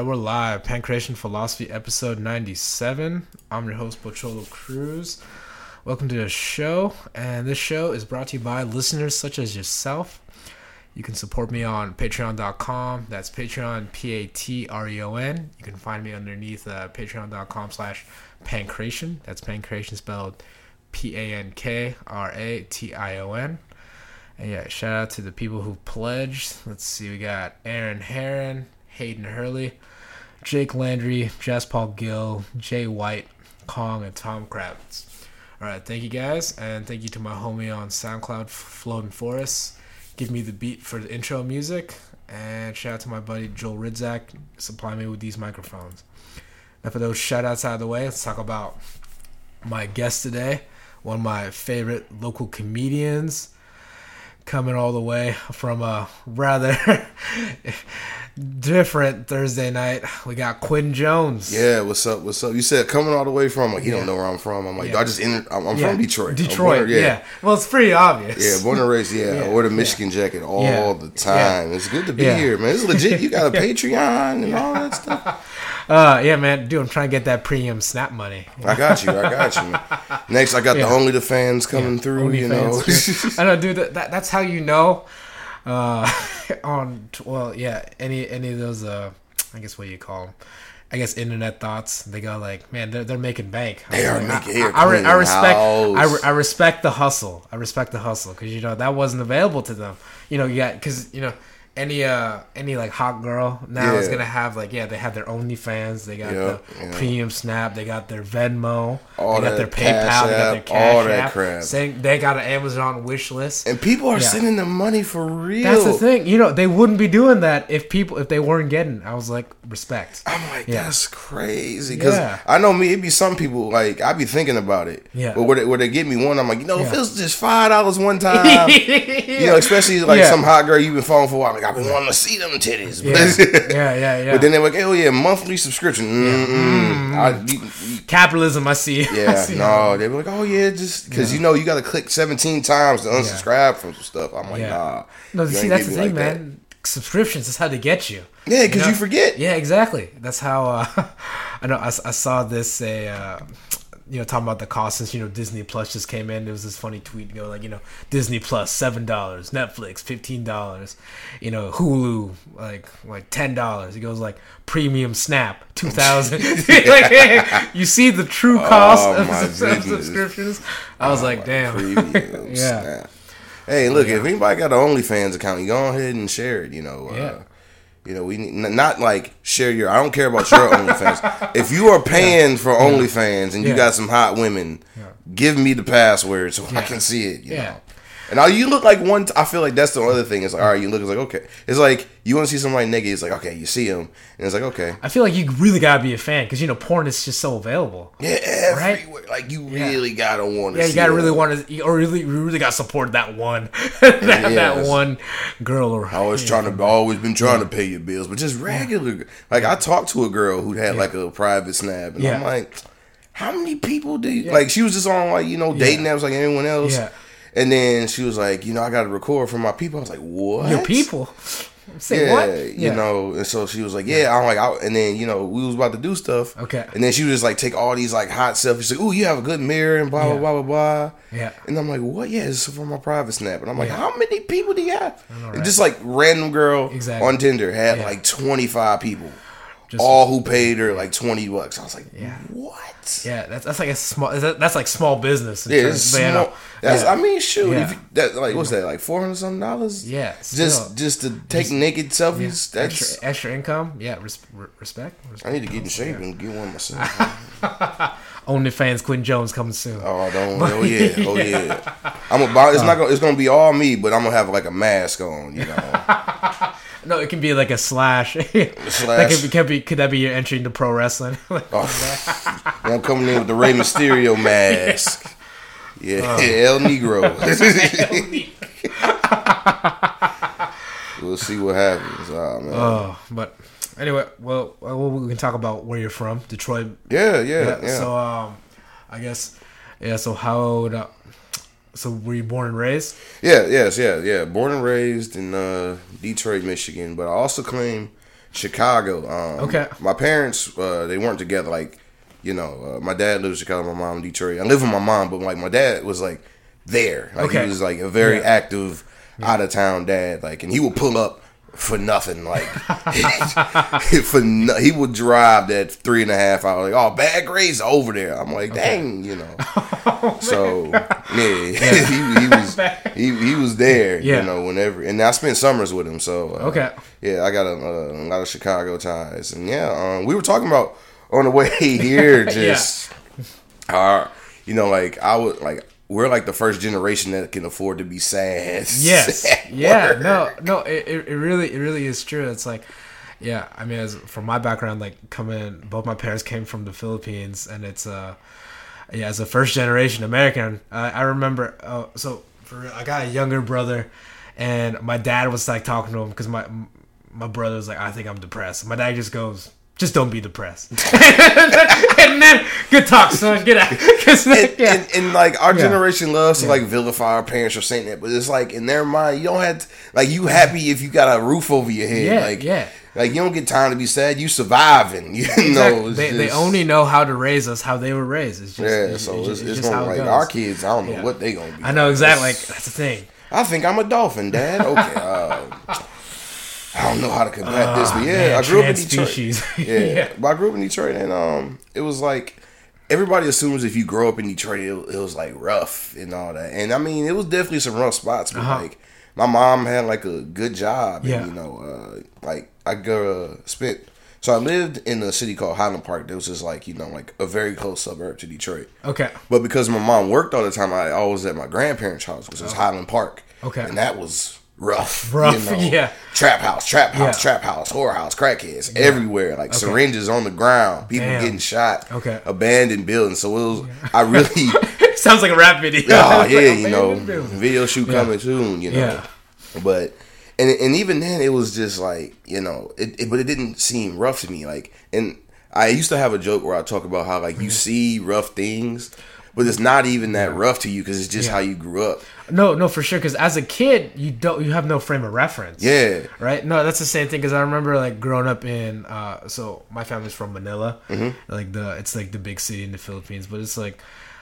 Alright, we're live. Pancration Philosophy, episode 97. I'm your host, Pocholo Cruz. Welcome to the show. And this show is brought to you by listeners such as yourself. You can support me on patreon.com. That's Patreon, Patreon. You can find me underneath patreon.com/pancration. That's pancration spelled Pankration. And yeah, shout out to the people who pledged. Let's see, we got Aaron Heron, Hayden Hurley, Jake Landry, Jess Paul Gill, Jay White, Kong, and Tom Kravitz. Alright, thank you guys, and thank you to my homie on SoundCloud, Floating Forest. Give me the beat for the intro music, and shout out to my buddy Joel Ridzak, supply me with these microphones. Now for those shout outs out of the way, let's talk about my guest today, one of my favorite local comedians, coming all the way from a rather different Thursday night. We got Quinn Jones. Yeah, what's up? You said coming all the way from, like, you don't know where I'm from. I'm like, yeah. I'm from Detroit. Detroit. Well, it's pretty obvious. Yeah, born and raised, yeah. I wear the Michigan jacket all the time. Yeah. It's good to be here, man. It's legit. You got a Patreon and all that stuff. Yeah, man. Dude, I'm trying to get that premium snap money. I got you, man. Next, I got the Only the Fans coming through, only you fans, know. I know, dude. That's how you know. Any of those, I guess what you call them. I guess internet thoughts. They go like, man, they're making bank. I respect the hustle. Because, you know, that wasn't available to them. You know, any like hot girl now is gonna have they have their OnlyFans, they got the premium snap, they got their Venmo, all they got their PayPal, they got their Cash all that app, crap. They got an Amazon wish list, and people are sending them money for real. That's the thing, you know, they wouldn't be doing that if they weren't getting. I was like, respect. I'm like, that's crazy because I know me. It'd be some people like I be thinking about it, but where they get me one, I'm like, you know, if it was just $5 one time, you know, especially like some hot girl you've been following for a while. I've been wanting to see them titties. Yeah. But then they're like, oh, yeah, monthly subscription. Capitalism, I see. Yeah, they were like, oh, yeah, just because, you know, you got to click 17 times to unsubscribe from some stuff. I'm like, nah. No, see, that's the thing, like man. Subscriptions is how they get you. Yeah, because you forget. Yeah, exactly. That's how I know I saw this say... you know, talking about the cost since, you know, Disney Plus just came in. There was this funny tweet going like, you know, Disney Plus $7, Netflix $15, you know, Hulu like $10. It goes like premium snap $2,000. You see the true cost of subscriptions. I was like, damn. Premium snap. Hey, look, if anybody got an OnlyFans account, you go ahead and share it. You know. You know, we need, not like share your. I don't care about your OnlyFans. If you are paying for OnlyFans and you got some hot women, give me the password so I can see it. You know, and now you look like one. I feel like that's the other thing. It's like, all right, you look. It's like, okay. It's like you want to see somebody naked. It's like, okay, you see him, and it's like, okay. I feel like you really gotta be a fan because, you know, porn is just so available. Yeah, everywhere. Right? Like you really gotta want to. Yeah, you gotta really want to, or really gotta support that one, that one girl. Or I've always been trying to pay your bills, but just regular. Like I talked to a girl who had like a private snap, and I'm like, how many people do you, like? She was just on like, you know, dating apps like anyone else. Yeah. And then she was like, you know, I got to record for my people. I was like, what? Your people? Say what? You know, and so she was like, I'm like, and then, you know, we was about to do stuff. Okay. And then she would just like take all these like hot selfies. She's like, ooh, you have a good mirror and blah, blah, blah, blah, blah. Yeah. And I'm like, what? Yeah, this is for my private snap. And I'm like, how many people do you have? I know, right? And just like random girl on Tinder had like 25 people. Just all who paid her like $20. I was like, what? Yeah, that's like a small. That's like small business. Yeah, it's small. I mean, shoot, if you, that like what's that like $400-something? Yeah, just to take naked selfies. Yeah. That's extra income. Yeah, respect. I need to get in shape and get one myself. OnlyFans Quinn Jones coming soon. Oh yeah. I'm about. It's not gonna. It's gonna be all me, but I'm gonna have like a mask on. You know. No, it can be like a slash. Could that be your entry into pro wrestling? I'm coming in with the Rey Mysterio mask. El Negro. We'll see what happens. Oh, man. But anyway, well, we can talk about where you're from, Detroit. Yeah. So, I guess, so how would... So were you born and raised? Yeah. Born and raised in Detroit, Michigan. But I also claim Chicago. Okay. My parents, they weren't together. Like, you know, my dad lived in Chicago, my mom in Detroit. I live with my mom, but like my dad was like there. Like he was like a very active, out of town dad. Like, and he would pull up for nothing. Like he would drive that 3.5 hours. Like, oh, bad grades over there. I'm like, dang, you know. Oh, so he was there, you know, whenever. And I spent summers with him. So I got a lot of Chicago ties. And we were talking about on the way here, just you know, like I would like. We're like the first generation that can afford to be sad. Yes. Sad it really is true. It's like, yeah, I mean, as from my background, like coming, both my parents came from the Philippines, and it's as a first generation American, I remember. So for real, I got a younger brother, and my dad was like talking to him because my brother was like, I think I'm depressed. My dad just goes, just don't be depressed. And then, good talk, son. Get out. And like, our generation loves to like vilify our parents for saying that, but it's like, in their mind, you don't have to, like, you happy if you got a roof over your head. Like, you don't get time to be sad. You surviving. You know, exactly. They only know how to raise us how they were raised. It's just, it's just how like, it goes. Our kids, I don't know what they gonna be. I know, exactly. Like, that's the thing. I think I'm a dolphin, Dad. Okay. I don't know how to combat this, but I grew up in Detroit. But I grew up in Detroit, and it was like everybody assumes if you grow up in Detroit, it was like rough and all that. And I mean, it was definitely some rough spots, but like my mom had like a good job, and you know, like I spent. So I lived in a city called Highland Park. That was just like, you know, like a very close suburb to Detroit. Okay. But because my mom worked all the time, I always at my grandparents' house, which was Highland Park. Okay. And that was rough, you know, trap house, trap house, whore house, crackheads everywhere, like syringes on the ground, people getting shot, abandoned buildings. So it was, I really sounds like a rap video. Oh yeah, you know, video shoot coming soon, you know. But and even then, it was just like, you know, but it didn't seem rough to me. Like, and I used to have a joke where I talk about how like you see rough things, but it's not even that rough to you because it's just how you grew up. No, for sure. Because as a kid, you have no frame of reference. Yeah. Right. No, that's the same thing. Because I remember like growing up in. So my family's from Manila. Mm-hmm. Like it's like the big city in the Philippines. But it's like,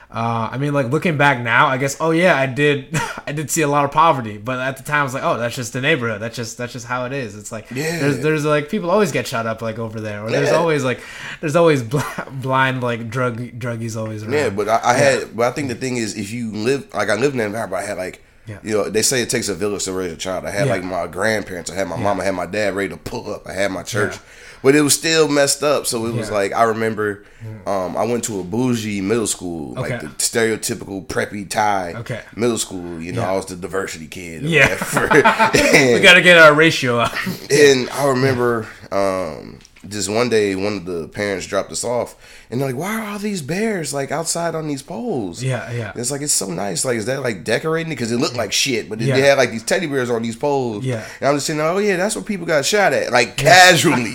I mean, like looking back now, I guess. Oh yeah, I did see a lot of poverty. But at the time, I was like, oh, that's just the neighborhood. That's just how it is. It's like there's like people always get shot up like over there. Or there's always blind like druggies always around. Yeah, but I think the thing is, if you live like I lived in that environment, I had like. Yeah. You know, they say it takes a village to raise a child. I had like my grandparents, I had my mom, I had my dad ready to pull up, I had my church, but it was still messed up. So it was like I remember, I went to a bougie middle school, like the stereotypical preppy Thai middle school. You know, I was the diversity kid. Yeah, we got to get our ratio up. And I remember just one day, one of the parents dropped us off, and they're like, "Why are all these bears like outside on these poles?" Yeah. And it's like, it's so nice. Like, is that like decorating it? Because it looked like shit, but they had like these teddy bears on these poles. Yeah. And I'm just saying, oh yeah, that's where people got shot at, like casually.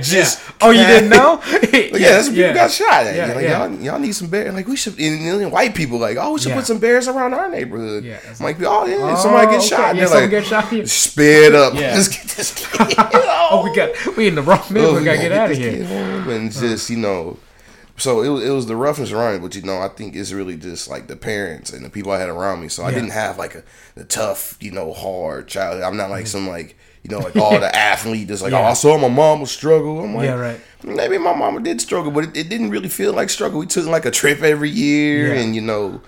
Just oh, you didn't know? That's where people got shot at. Like, y'all need some bears. Like, we should. And white people like, oh, we should put some bears around our neighborhood. Yeah. I'm like, oh yeah, somebody get shot. And they're like, get shot here. Sped up. Let's get this kid. Oh, we in the wrong middle. We gotta get out of here. And just, you know, so it was the roughness around it, but you know, I think it's really just like the parents and the people I had around me. So I didn't have like a tough, you know, hard childhood. I'm not like some like, you know, like all the athlete that's like, oh, I saw my mama struggle. I'm like, maybe my mama did struggle, but it didn't really feel like struggle. We took like a trip every year, and you know,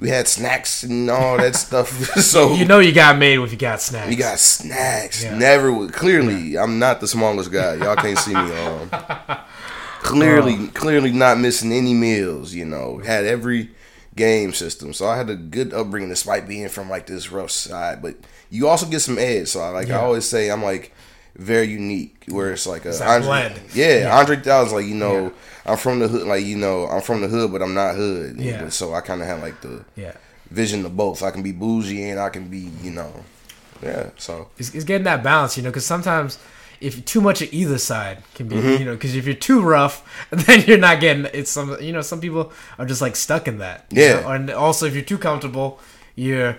we had snacks and all that stuff. So you know, you got made if you got snacks. You got snacks. Yeah. Never. Clearly, I'm not the smallest guy. Y'all can't see me. Clearly not missing any meals, you know. Had every game system. So I had a good upbringing despite being from like this rough side. But you also get some edge. So I always say I'm like very unique where it's like Andre Thousand, like, you know, I'm from the hood, like, you know, I'm from the hood, but I'm not hood. Yeah. You know? So I kind of have like the vision of both. I can be bougie and I can be, you know, so. It's getting that balance, you know, because sometimes if too much of either side can be, you know, because if you're too rough, then you're not getting. It's some, you know, some people are just like stuck in that. Yeah. You know? And also, if you're too comfortable, you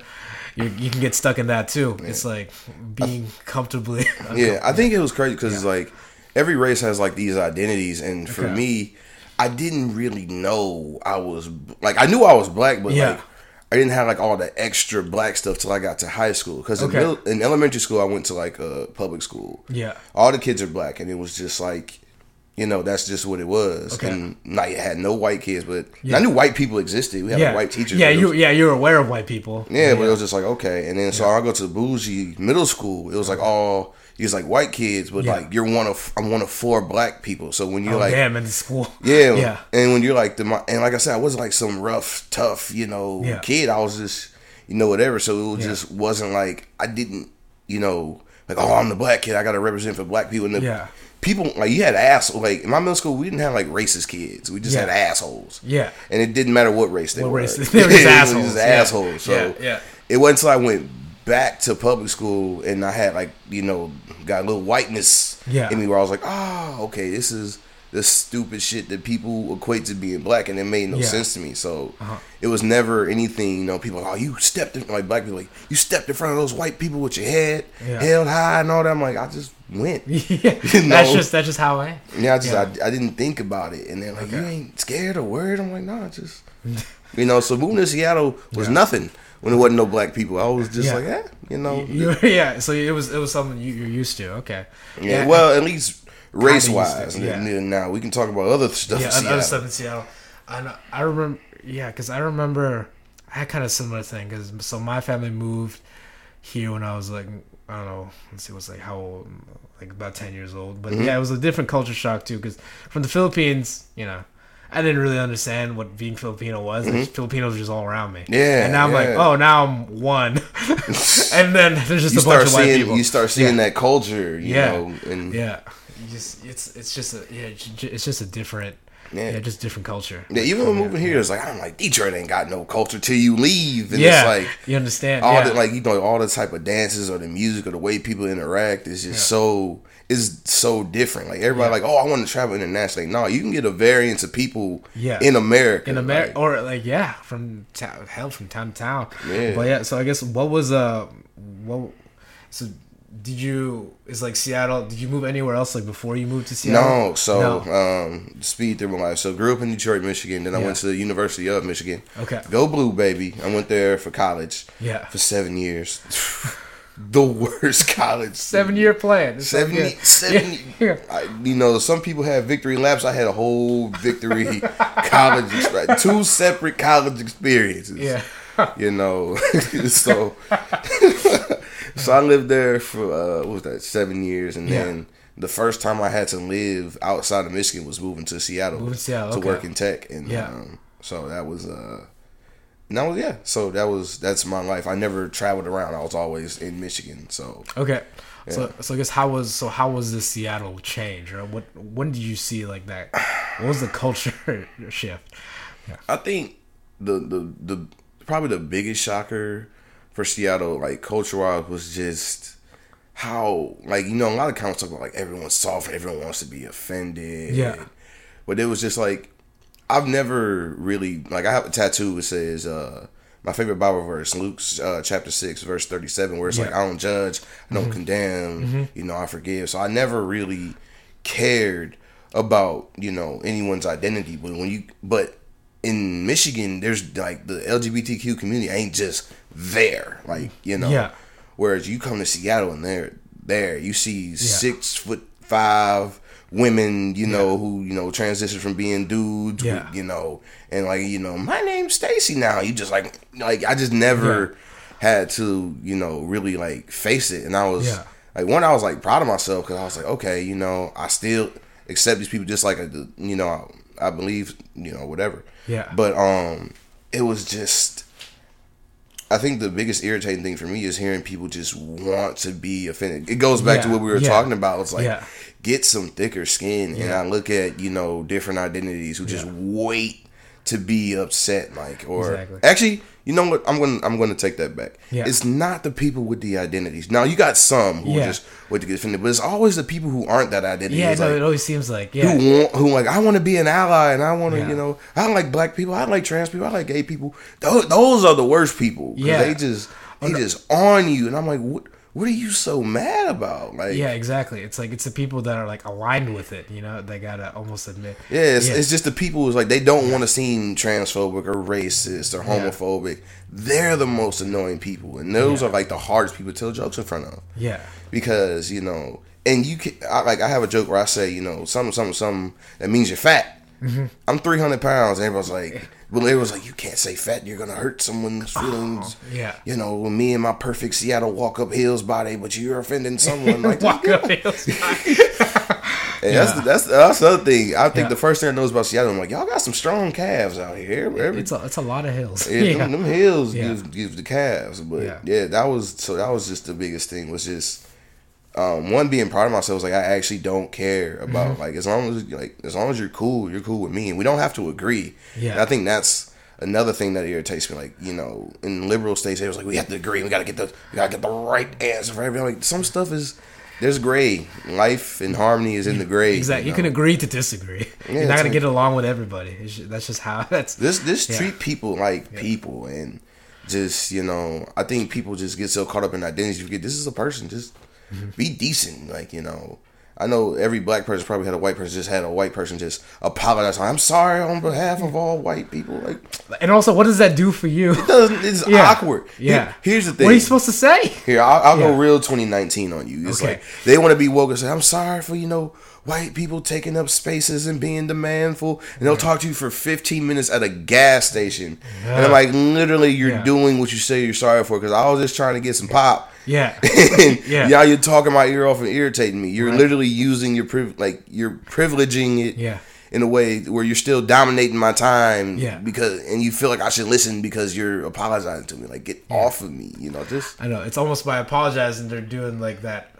can get stuck in that too. Yeah. It's like being comfortably. Yeah, I think it was crazy because like every race has like these identities, and for me, I didn't really know I was like I knew I was black, but like I didn't have like all the extra black stuff till I got to high school. Because in elementary school, I went to like a public school. Yeah, all the kids are black, and it was just like. You know, that's just what it was. Okay. And like, I had no white kids, but I knew white people existed. We had like, white teachers. Yeah, you're aware of white people. Yeah, but it was just like, okay. And then so I go to bougie middle school. It was like all these like white kids, but like you're I'm one of four black people. So when you're like damn in school. Yeah. Yeah. And when you're like and like I said, I wasn't like some rough, tough, you know, kid. I was just, you know, whatever. So it just wasn't like I didn't, you know, like, oh, I'm the black kid, I gotta represent for black people in the people, like, you had assholes. Like, in my middle school, we didn't have, like, racist kids. We just had assholes. Yeah. And it didn't matter what race they were. They were just assholes. It was just assholes. So, it wasn't until I went back to public school and I had, like, you know, got a little whiteness in me where I was like, oh, okay, this is the stupid shit that people equate to being black, and it made no sense to me. So, it was never anything, you know, people, oh, you stepped in, like, black people, like, you stepped in front of those white people with your head held high and all that. I'm like, I just went. You know? That's just how I am. Yeah, I didn't think about it. And they're like, you ain't scared a word? I'm like, nah, just, you know, so moving to Seattle was nothing when there wasn't no black people. I was just like, eh, you know. So it was something you're used to. Okay. Yeah, well, at least race-wise. Now we can talk about other stuff in Seattle. Other stuff in Seattle. I remember, because I remember I had kind of a similar thing. Cause, so my family moved here when I was like, I don't know, let's see, it was like how old, like about 10 years old. But it was a different culture shock too, because from the Philippines, you know, I didn't really understand what being Filipino was. Like, Filipinos were just all around me. Yeah. And now I'm like, oh, now I'm one. And then there's just a bunch of white people. You start seeing that culture, you know. And it's just a different culture. Yeah, even when moving here, it's like I'm like Detroit ain't got no culture till you leave, and it's like you understand all the like you know all the type of dances or the music or the way people interact is just so different. Like everybody like oh I want to travel internationally. No, you can get a variance of people in America like, or like from town to town. Yeah. But so I guess what was It's like Seattle. Did you move anywhere else like before you moved to Seattle? No. So speed through my life. So grew up in Detroit, Michigan. Then I went to the University of Michigan. Okay. Go Blue, baby. I went there for college. Yeah. For 7 years. The worst college. 7 year plan. It's 70. Yeah. You know, some people have victory laps. I had a whole victory college. Two separate college experiences. Yeah. You know. So. So I lived there for, 7 years. And then the first time I had to live outside of Michigan was moving to Seattle to work in tech. And so that was, that's my life. I never traveled around. I was always in Michigan. So, okay. Yeah. So I guess how was the Seattle change? Or when did you see like that? What was the culture shift? Yeah. I think the probably the biggest shocker for Seattle, like culture-wise, was just how, like, you know, a lot of comments talk about like everyone's soft, everyone wants to be offended. Yeah. But it was just like I've never really like I have a tattoo that says my favorite Bible verse, Luke's chapter 6, verse 37, where it's like I don't judge, I don't condemn, you know, I forgive. So I never really cared about you know anyone's identity, but in Michigan, there's like the LGBTQ community ain't just there, like you know. Yeah. Whereas you come to Seattle and there you see 6'5" women, you know, who you know transition from being dudes, you know, and like you know, my name's Stacy now. You just like I just never had to, you know, really like face it, and I was like one, I was like proud of myself because I was like, okay, you know, I still accept these people just like you know I believe, you know, whatever. Yeah. But it was just. I think the biggest irritating thing for me is hearing people just want to be offended. It goes back to what we were talking about. It's like, get some thicker skin. Yeah. And I look at, you know, different identities who just wait to be upset. Like, or actually, You know what? I'm gonna take that back. Yeah. It's not the people with the identities. Now you got some who are just with the defender, but it's always the people who aren't that identity. Yeah, no, it always seems like who I want to be an ally and I want to I like black people, I like trans people, I like gay people. Those are the worst people. Yeah, they just on you, and I'm like, what are you so mad about? Like, yeah, exactly. It's like it's the people that are like aligned with it, you know. They gotta almost admit. Yeah, it's just the people who's like they don't want to seem transphobic or racist or homophobic. Yeah. They're the most annoying people, and those are like the hardest people to tell jokes in front of. Yeah, because you know, and you can I have a joke where I say you know something that means you're fat. Mm-hmm. I'm 300 pounds, and everyone's like. Well, it was like, you can't say fat. You're going to hurt someone's feelings. Oh, yeah. You know, me and my perfect Seattle walk up hills body, but you're offending someone. Like walk up hills body. That's the other thing. I think the first thing I noticed about Seattle, I'm like, y'all got some strong calves out here. It's a lot of hills. Yeah, them hills give the calves. But that was just the biggest thing was just, one, being proud of myself, like I actually don't care about mm-hmm. as long as you're cool with me, and we don't have to agree. Yeah, and I think that's another thing that irritates me. Like you know, in liberal states, it was like we have to agree. We gotta get the right answer for everything. Like some stuff is there's gray. Life and harmony is in the gray. Exactly, you know? You can agree to disagree. Yeah, you're not gonna get along with everybody. That's just how that's. This treat people like people, and just you know, I think people just get so caught up in identity. You forget this is a person. Just. Mm-hmm. Be decent, like you know. I know every black person probably had a white person just apologize. I'm sorry on behalf of all white people. Like, and also, what does that do for you? It doesn't. It's awkward. Yeah. Here's the thing. What are you supposed to say? Here, I'll go real 2019 on you. It's like they want to be woke and say, "I'm sorry for you know white people taking up spaces and being demandful," and they'll talk to you for 15 minutes at a gas station, and I'm like, literally, you're doing what you say you're sorry for because I was just trying to get some pop. Yeah. Y'all, you're talking my ear off and irritating me. You're literally using your privilege, like you're privileging it in a way where you're still dominating my time because you feel like I should listen because you're apologizing to me. Like, get off of me, you know, just. I know. It's almost by apologizing they're doing like that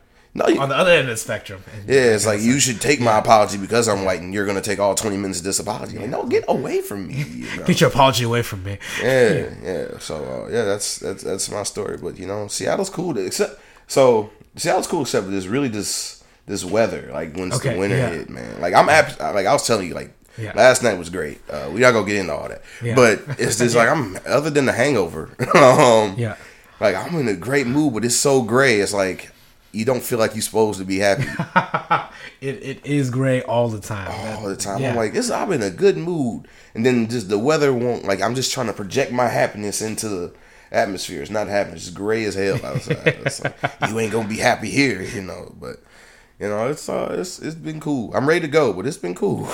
on the other end of the spectrum. And, it's like you should take my apology because I'm white and you're going to take all 20 minutes of this apology. Yeah. Like, no, get away from me. You know? Get your apology away from me. Yeah. So, that's my story. But, you know, Seattle's cool. Except for this really this weather. Like, when the winter hit, man. Like, I was telling you, like, last night was great. We're not going to get into all that. Yeah. But it's just like I'm, other than the hangover, like, I'm in a great mood, but it's so gray. It's like... You don't feel like you're supposed to be happy. It is gray all the time. Yeah. I'm like, I'm in a good mood. And then just the weather won't... Like, I'm just trying to project my happiness into the atmosphere. It's not happening. It's gray as hell outside. It's like, you ain't going to be happy here, you know. But, you know, it's been cool. I'm ready to go, but it's been cool.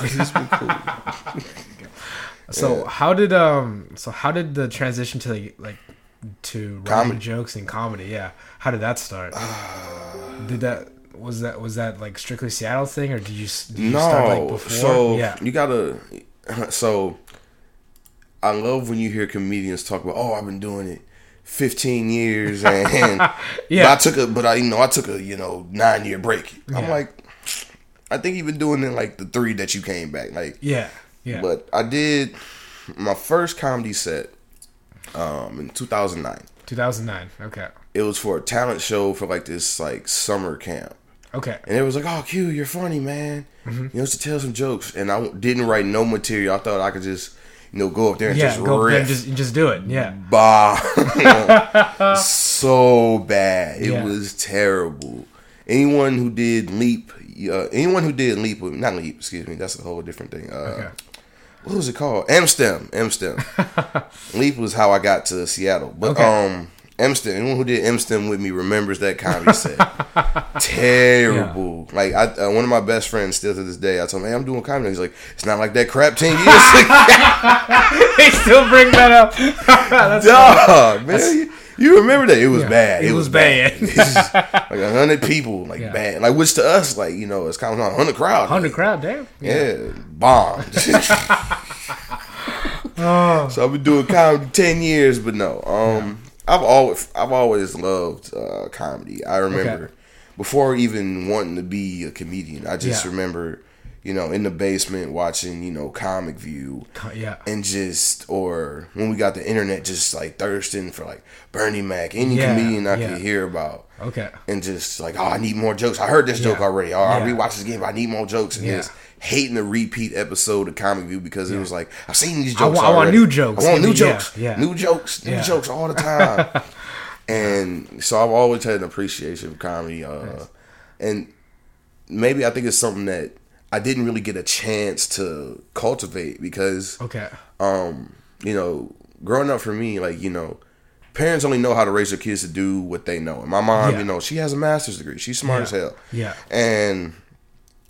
So, how did the transition to, like to writing jokes and comedy, how did that start? Was that like strictly Seattle thing, or did you start like before? So I love when you hear comedians talk about, I've been doing it 15 years and I took a 9-year break. I'm like, I think you've been doing it like the 3 that you came back, like but I did my first comedy set in 2009. Okay. It was for a talent show for like this like summer camp. Okay. And it was like, oh, Q, you're funny, man. Mm-hmm. You know, to tell some jokes. And I didn't write no material. I thought I could just, you know, go up there and just riff. And just do it. Yeah. Bah. So bad. It was terrible. Anyone who did Leap, that's a whole different thing. What was it called? M-STEM. Leap was how I got to Seattle. But M-STEM, anyone who did M-STEM with me remembers that comedy set. Terrible. Yeah. Like, one of my best friends still to this day, I told him, hey, I'm doing comedy. He's like, it's not like that crap 10 years ago. They still bring that up. That's dog, funny. Man. You remember that. It was bad. It was bad. It's like 100 people, like bad. Like, which to us, like, you know, it's kind of like 100 crowd. 100 man. Crowd, damn. Yeah. Bombed. So I've been doing comedy 10 years, but no. I've always loved comedy. I remember before even wanting to be a comedian, I just remember you know, in the basement watching, you know, Comic View. Yeah. And just, or when we got the internet, just like thirsting for like Bernie Mac, any comedian I could hear about. Okay. And just like, oh, I need more jokes. I heard this joke already. Oh, I rewatched this game, but I need more jokes. And just hating the repeat episode of Comic View because it was like, I've seen these jokes already. I want new jokes. I want new jokes. Yeah. New jokes all the time. And so I've always had an appreciation for comedy. Nice. And maybe I think it's something that I didn't really get a chance to cultivate because, you know, growing up for me, like, you know, parents only know how to raise their kids to do what they know. And my mom, you know, she has a master's degree. She's smart as hell. Yeah. And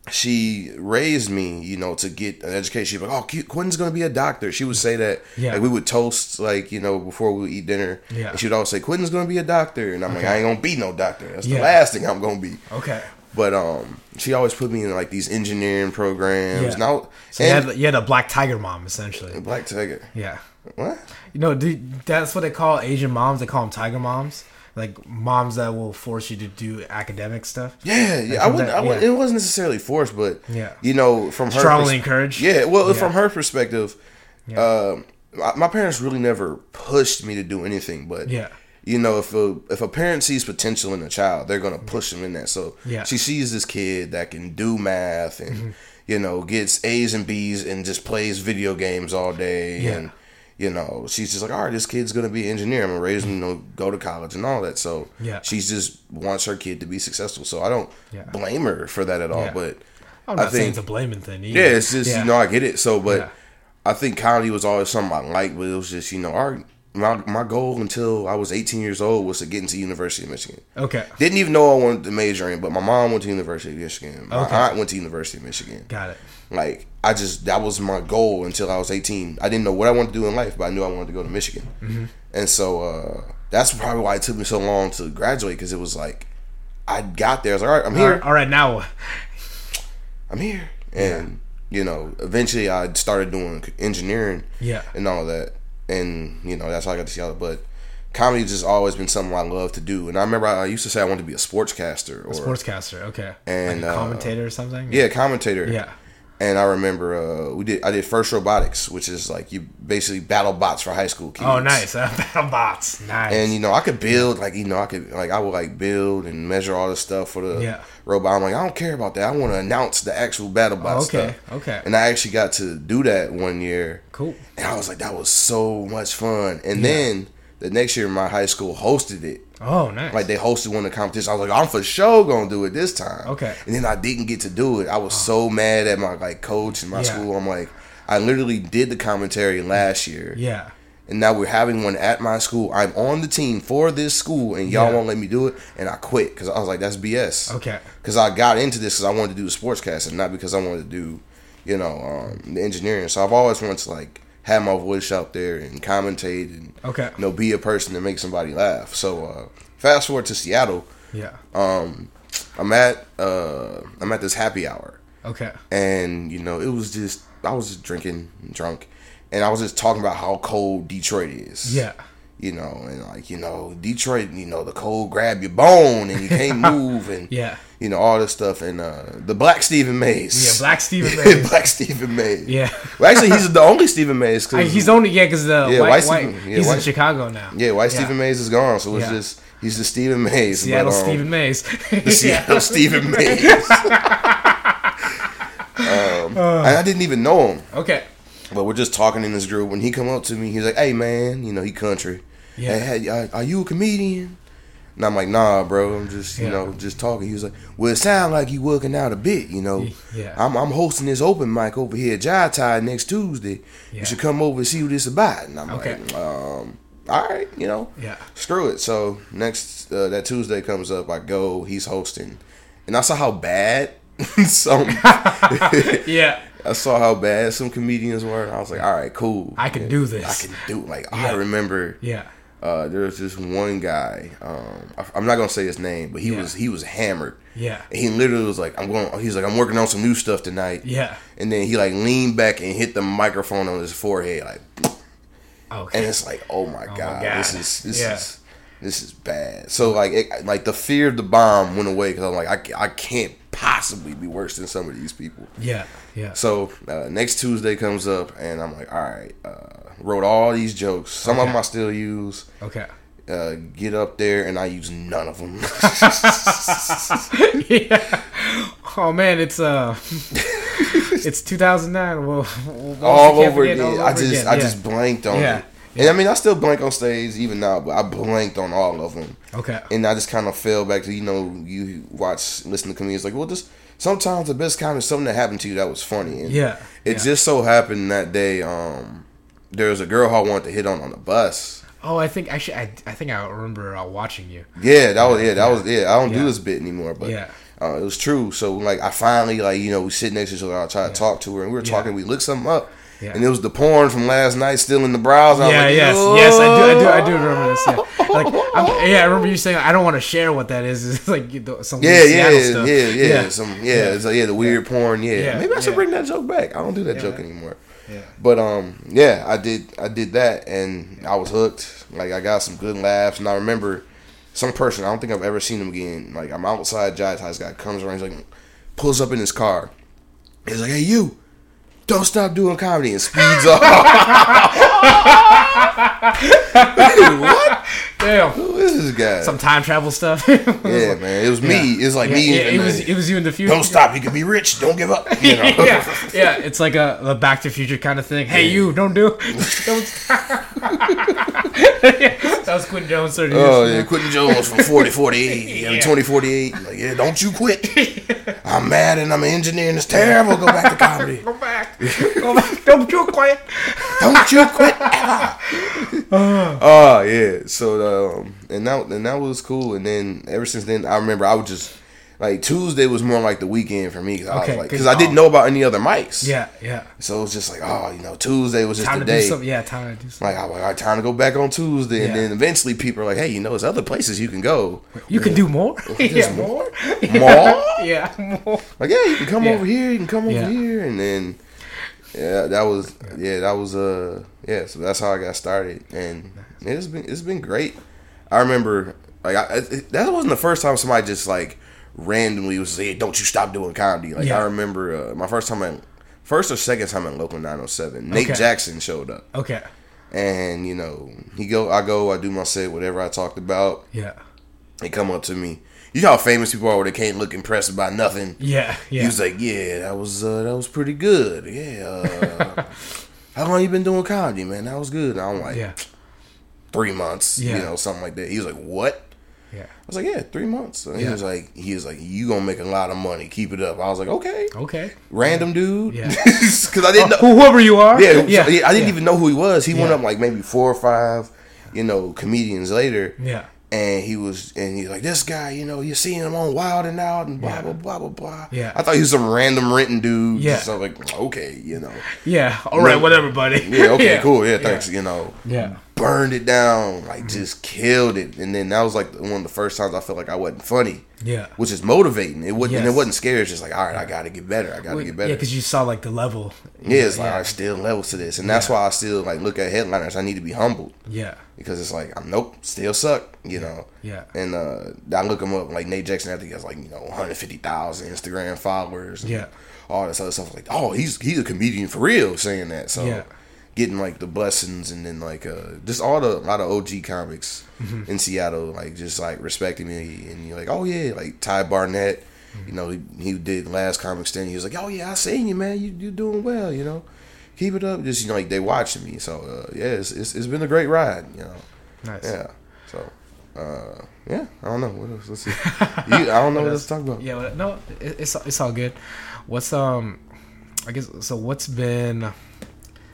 she raised me, you know, to get an education. She'd be like, oh, Quentin's going to be a doctor. She would say that. Yeah. Like, we would toast, like, you know, before we would eat dinner. Yeah. And she would always say, Quentin's going to be a doctor. And I'm like, I ain't going to be no doctor. That's the last thing I'm going to be. Okay. But she always put me in like these engineering programs. Yeah. Now, so you had a black tiger mom essentially. A black tiger. Yeah. What? You know, dude, that's what they call Asian moms. They call them tiger moms, like moms that will force you to do academic stuff. Yeah, yeah. I wouldn't. It wasn't necessarily forced, but you know, from her strongly encouraged. Yeah. Well, from her perspective, my parents really never pushed me to do anything, but you know, if a parent sees potential in a child, they're going to push them in that. So she sees this kid that can do math and, you know, gets A's and B's and just plays video games all day. Yeah. And, you know, she's just like, all right, this kid's going to be an engineer. I'm going to raise him to go to college and all that. So she just wants her kid to be successful. So I don't blame her for that at all. But I'm not saying it's a blaming thing either. Yeah, it's just, you know, I get it. So, but I think comedy was always something I liked, but it was just, you know, My goal until I was 18 years old was to get into University of Michigan. Okay. Didn't even know I wanted to major in, but my mom went to University of Michigan. My aunt went to University of Michigan. Got it. Like, that was my goal until I was 18. I didn't know what I wanted to do in life, but I knew I wanted to go to Michigan. Mm-hmm. And so, that's probably why it took me so long to graduate, because it was like, I got there. I was like, all right, I'm here. All right, now I'm here. And, you know, eventually I started doing engineering and all that. And, you know, that's how I got to Seattle. But comedy's just always been something I love to do. And I remember I used to say I wanted to be a sportscaster. Okay. And like a commentator or something? Yeah, commentator. Yeah. And I remember I did First Robotics, which is like you basically battle bots for high school kids. Oh, nice. Battle bots. Nice. And, you know, I could build, like, you know, I would build and measure all the stuff for the robot. I'm like, I don't care about that. I want to announce the actual battle bot stuff. Okay. And I actually got to do that one year. Cool. And I was like, that was so much fun. And then the next year, my high school hosted it. Oh, nice. Like, they hosted one of the competitions. I was like, I'm for sure going to do it this time. Okay. And then I didn't get to do it. I was so mad at my, like, coach in my school. I'm like, I literally did the commentary last year. Yeah. And now we're having one at my school. I'm on the team for this school, and y'all won't let me do it. And I quit because I was like, that's BS. Okay. Because I got into this because I wanted to do sportscasting, not because I wanted to do, you know, the engineering. So I've always wanted to, like, have my voice out there and commentate and you know, be a person that makes somebody laugh. So fast forward to Seattle. Yeah. I'm at this happy hour. Okay. And you know, it was just I was just drinking and drunk and I was just talking about how cold Detroit is. Yeah. You know, and like, you know, Detroit, you know, the cold grab your bone and you can't move and, you know, all this stuff. And the Black Stephen Mays. Yeah, Black Stephen Mays. Yeah. Well, actually, he's the only Stephen Mays. Cause he's only, because the white Stephen, he's in Chicago now. Yeah, white Stephen Mays is gone. So it's just, he's the Stephen Mays. Seattle but, Stephen Mays. The Seattle Stephen Mays. I didn't even know him. Okay. But we're just talking in this group. When he come up to me, he's like, hey, man, you know, he country. Yeah. Hey, are you a comedian? And I'm like, nah, bro. I'm just, you know, just talking. He was like, well, it sounds like you working out a bit, you know. Yeah. I'm hosting this open mic over here at Jive Tide next Tuesday. Yeah. You should come over and see what it's about. And I'm like, all right, you know. Yeah. Screw it. So next, that Tuesday comes up, I go, he's hosting. And I saw how bad some. I saw how bad some comedians were. And I was like, all right, cool. I can do this. I can do it. Like, I remember. Yeah. There was this one guy. I'm not gonna say his name, but he was hammered. Yeah. And he literally was like, he's like, I'm working on some new stuff tonight. Yeah. And then he like leaned back and hit the microphone on his forehead, like. Okay. And it's like, oh my god. This is bad. So like the fear of the bomb went away because I'm like, I can't possibly possibly be worse than some of these people. Yeah, yeah. So next Tuesday comes up, and I'm like, all right, wrote all these jokes. Some of them I still use. Okay. Get up there, and I use none of them. Yeah. Oh man, it's 2009. Well, all over again. I just blanked on it. Yeah. And I mean, I still blank on stage even now, but I blanked on all of them. Okay. And I just kind of fell back to, you listen to comedians like, well, just sometimes the best comment is something that happened to you that was funny. And it just so happened that day, there was a girl who I wanted to hit on the bus. Oh, I think I remember watching you. Yeah, that was it. I don't do this bit anymore, but it was true. So like, I finally we sit next to each other. I try to talk to her, and we were talking. We looked something up. Yeah. And it was the porn from last night still in the browser. Yeah, like, yes, I do remember this. Yeah, I remember you saying I don't want to share what that is. It's like some Seattle stuff. The weird porn. Yeah, maybe I should bring that joke back. I don't do that joke anymore. Yeah, but I did that, and I was hooked. Like, I got some good laughs, and I remember some person I don't think I've ever seen him again. Like, I'm outside Jai's house. Guy comes around, he's like, pulls up in his car. He's like, hey, you. Don't stop doing comedy, and speeds off. Dude, what? Damn. Who is this guy? Some time travel stuff. Yeah, man. It was me. Yeah. It's like me. Yeah, it was you in the future. Don't stop. You can be rich. Don't give up. Yeah. It's like a Back to the Future kind of thing. Hey, you. Don't stop. That was Quinn Jones. 30 years ago. Yeah. Quinn Jones from 4048. Yeah. 2048. Like, yeah, don't you quit. I'm mad and I'm an engineer and it's terrible. Go back to comedy. Go back. Don't you quit. Don't you quit ever. Oh, yeah. So, and that was cool. And then ever since then, I remember I would just, like, Tuesday was more like the weekend for me because I didn't know about any other mics. Yeah, yeah. So it was just like, Tuesday was just the day. Time to do something. Like, I was like, all right, time to go back on Tuesday. Yeah. And then eventually people are like, hey, there's other places you can go. You can do more? More? More? Yeah, more. Like, yeah, you can come over here. You can come over here. And then, so that's how I got started. And it's been great. I remember, like, that wasn't the first time somebody just, like, randomly was like, hey, don't you stop doing comedy. Like, I remember my first or second time at Local 907, Nate Jackson showed up. Okay. And, I do my set, whatever I talked about. Yeah. They come up to me. You know how famous people are where they can't look impressed by nothing. Yeah, yeah. He was like, yeah, that was pretty good. Yeah. How long you been doing comedy, man? That was good. And I'm like, 3 months, something like that. He was like, what? Yeah. I was like, 3 months. And he was like, you gonna make a lot of money. Keep it up. I was like, okay. Random dude. Yeah. Because I didn't know whoever you are. Yeah. So, I didn't even know who he was. He went up like maybe 4 or 5, comedians later. Yeah. And he's like, this guy, you're seeing him on Wild and Out and blah, blah, blah, blah, blah. Yeah. I thought he was some random renting dude. Yeah. So I'm like, okay. Yeah. All right, whatever, buddy. Yeah, okay, cool. Yeah, thanks, Yeah. Burned it down. Like, just killed it. And then that was, like, one of the first times I felt like I wasn't funny. Yeah. Which is motivating. It wasn't, and it wasn't scary. It's just like, all right, I got to get better. Yeah, because you saw, like, the level. Yeah, it's like, I still levels to this. And that's why I still, like, look at headliners. I need to be humbled. Yeah. Because it's like, I'm still suck, . Yeah. And I look him up, like Nate Jackson, I think he has like, 150,000 Instagram followers. Yeah. All this other stuff. Like, oh, he's a comedian for real saying that. So getting like the blessings and then like just a lot of OG comics in Seattle, like just like respecting me. And you're like, oh yeah, like Ty Barnett, he did Last Comic Stand. He was like, oh yeah, I seen you, man. You're doing well, Keep it up. Just, like, they watching me. So, it's been a great ride, Nice. Yeah. So, I don't know. What else? Let's see. I don't know what else to talk about. Yeah, no, it's all good. What's, what's been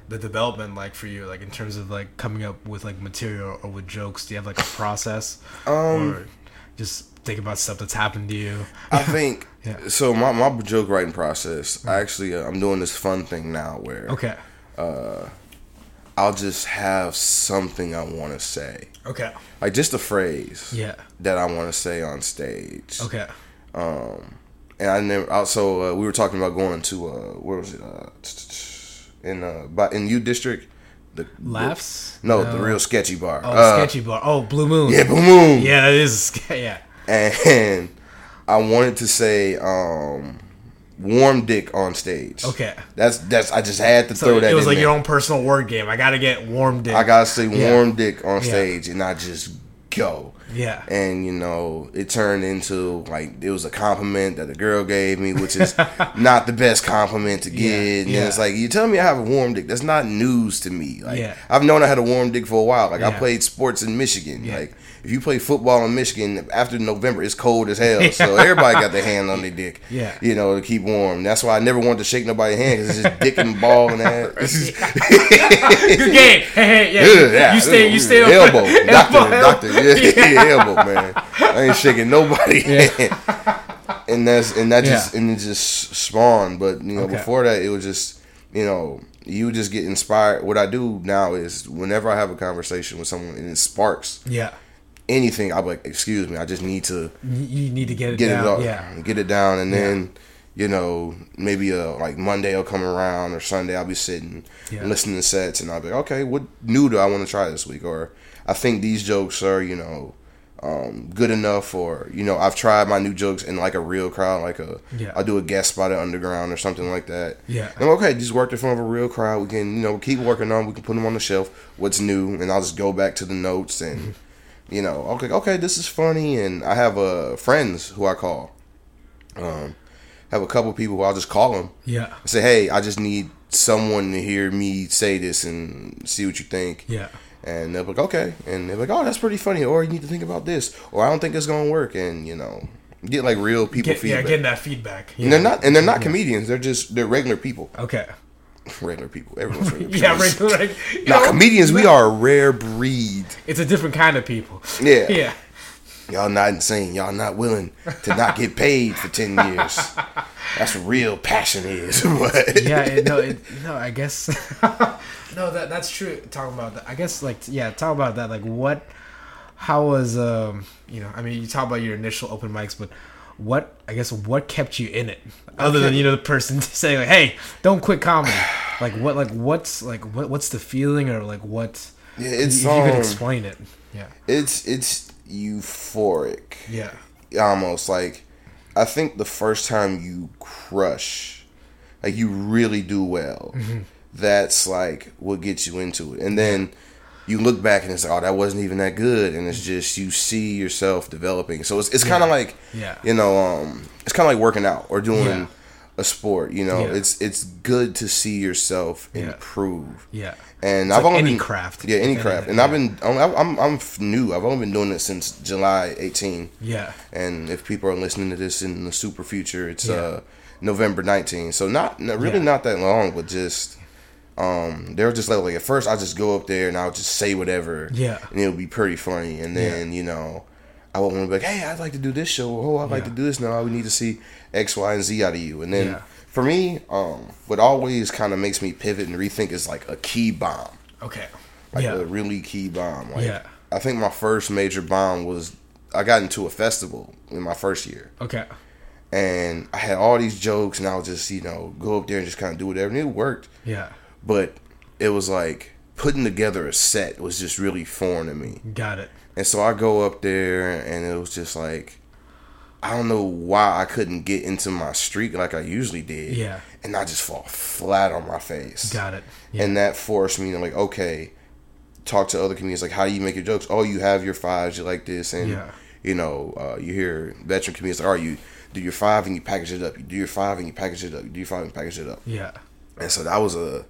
the development like for you, like, in terms of, like, coming up with, like, material or with jokes? Do you have, like, a process? Or just think about stuff that's happened to you? I think... Yeah. So my joke writing process, I actually I'm doing this fun thing now where I'll just have something I want to say, like just a phrase that I want to say on stage, and I never also we were talking about going to where was it in U District. The laughs? No, the real sketchy bar. Oh, Blue Moon. Yeah, Blue Moon. Yeah, that is. Yeah, and. I wanted to say warm dick on stage. Okay. That's I just had to throw that in. It was like your own personal word game. I got to get warm dick. I got to say warm dick on stage and I just go. Yeah. And, you know, it turned into, like, it was a compliment that the girl gave me, which is not the best compliment to get. And it's like, you tell me I have a warm dick. That's not news to me. Like, I've known I had a warm dick for a while. Like, I played sports in Michigan. Like, if you play football in Michigan, after November, it's cold as hell. So everybody got their hand on their dick, you know, to keep warm. That's why I never wanted to shake nobody's hand, because it's just dick and ball and that. Good game. Hey, You stay on elbow. Doctor. Elbow, man. I ain't shaking nobody. And it just spawned. But, you know, before that, it was just, you know, you just get inspired. What I do now is whenever I have a conversation with someone and it sparks anything, I'm like, excuse me, I just need to. You need to get it down. Get it down, and then, you know, maybe like Monday will come around or Sunday, I'll be sitting listening to sets, and I'll be like, okay, what new do I want to try this week? Or I think these jokes are, you know, good enough, or, you know, I've tried my new jokes in like a real crowd, like I'll do a guest spot at Underground or something like that. Yeah. And I'm okay, just worked in front of a real crowd. We can, you know, keep working on. We can put them on the shelf. What's new? And I'll just go back to the notes and, you know, okay, this is funny. And I have friends who I call. Have a couple people who I'll just call them. Yeah. I say, hey, I just need someone to hear me say this and see what you think. Yeah. And they're like, okay. And they're like, oh, that's pretty funny. Or you need to think about this. Or I don't think it's going to work. And, you know, get like real people feedback. Yeah, getting that feedback. Yeah. And they're not comedians. They're regular people. Okay. Regular people. Everyone's regular people. Regular. Now, comedians, we are a rare breed. It's a different kind of people. Yeah. Yeah. Y'all not insane. Y'all not willing to not get paid for 10 years. That's what real passion is. But I guess. No, that's true. Talking about that, I guess, like, talk about that. Like, how was, you know, I mean, you talk about your initial open mics, but what kept you in it? Other than, you know, the person saying, like, hey, don't quit comedy. Like, what's the feeling, or like what? Yeah, it's, if you could explain it. Yeah. It's euphoric. Yeah. Almost like, I think the first time you crush, like you really do well. Mm-hmm. That's like what gets you into it. And then you look back and it's like, oh, that wasn't even that good. And it's just, you see yourself developing. So it's kind of like, you know, it's kind of like working out or doing a sport. You know, it's good to see yourself improve. Yeah. And it's craft. Yeah, any craft. And I'm new. I've only been doing this since July 18. Yeah. And if people are listening to this in the super future, it's November 19. So not that long, but just. They were just like, at first I just go up there and I would just say whatever, and it would be pretty funny. And then you know, I would want to be like, hey, I'd like to do this show. Oh, I'd like to do this now. We need to see X, Y, and Z out of you. And then for me, what always kind of makes me pivot and rethink is like a key bomb. Okay. Like a really key bomb. Like, I think my first major bomb was I got into a festival in my first year. Okay. And I had all these jokes and I would just, you know, go up there and just kind of do whatever, and it worked. Yeah. But it was like putting together a set was just really foreign to me. Got it. And so I go up there and it was just like, I don't know why I couldn't get into my streak like I usually did. Yeah. And I just fall flat on my face. Got it. Yeah. And that forced me to like, okay, talk to other comedians. Like, how do you make your jokes? Oh, you have your fives. You like this. And, you know, you hear veteran comedians like, oh, you do your five and you package it up. You do your five and you package it up. You do your five and package it up. Yeah. And so that was a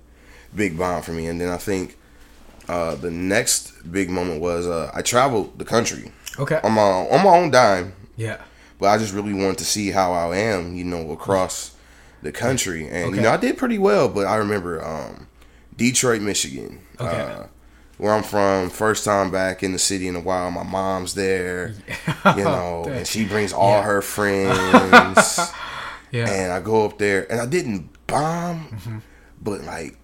big bomb for me. And then I think the next big moment was I traveled the country. Okay. On my own dime. Yeah. But I just really wanted to see how I am, you know, across the country. And, you know, I did pretty well. But I remember Detroit, Michigan. Okay. Where I'm from, first time back in the city in a while. My mom's there, you know, and she brings all her friends. And I go up there. And I didn't bomb, but, like,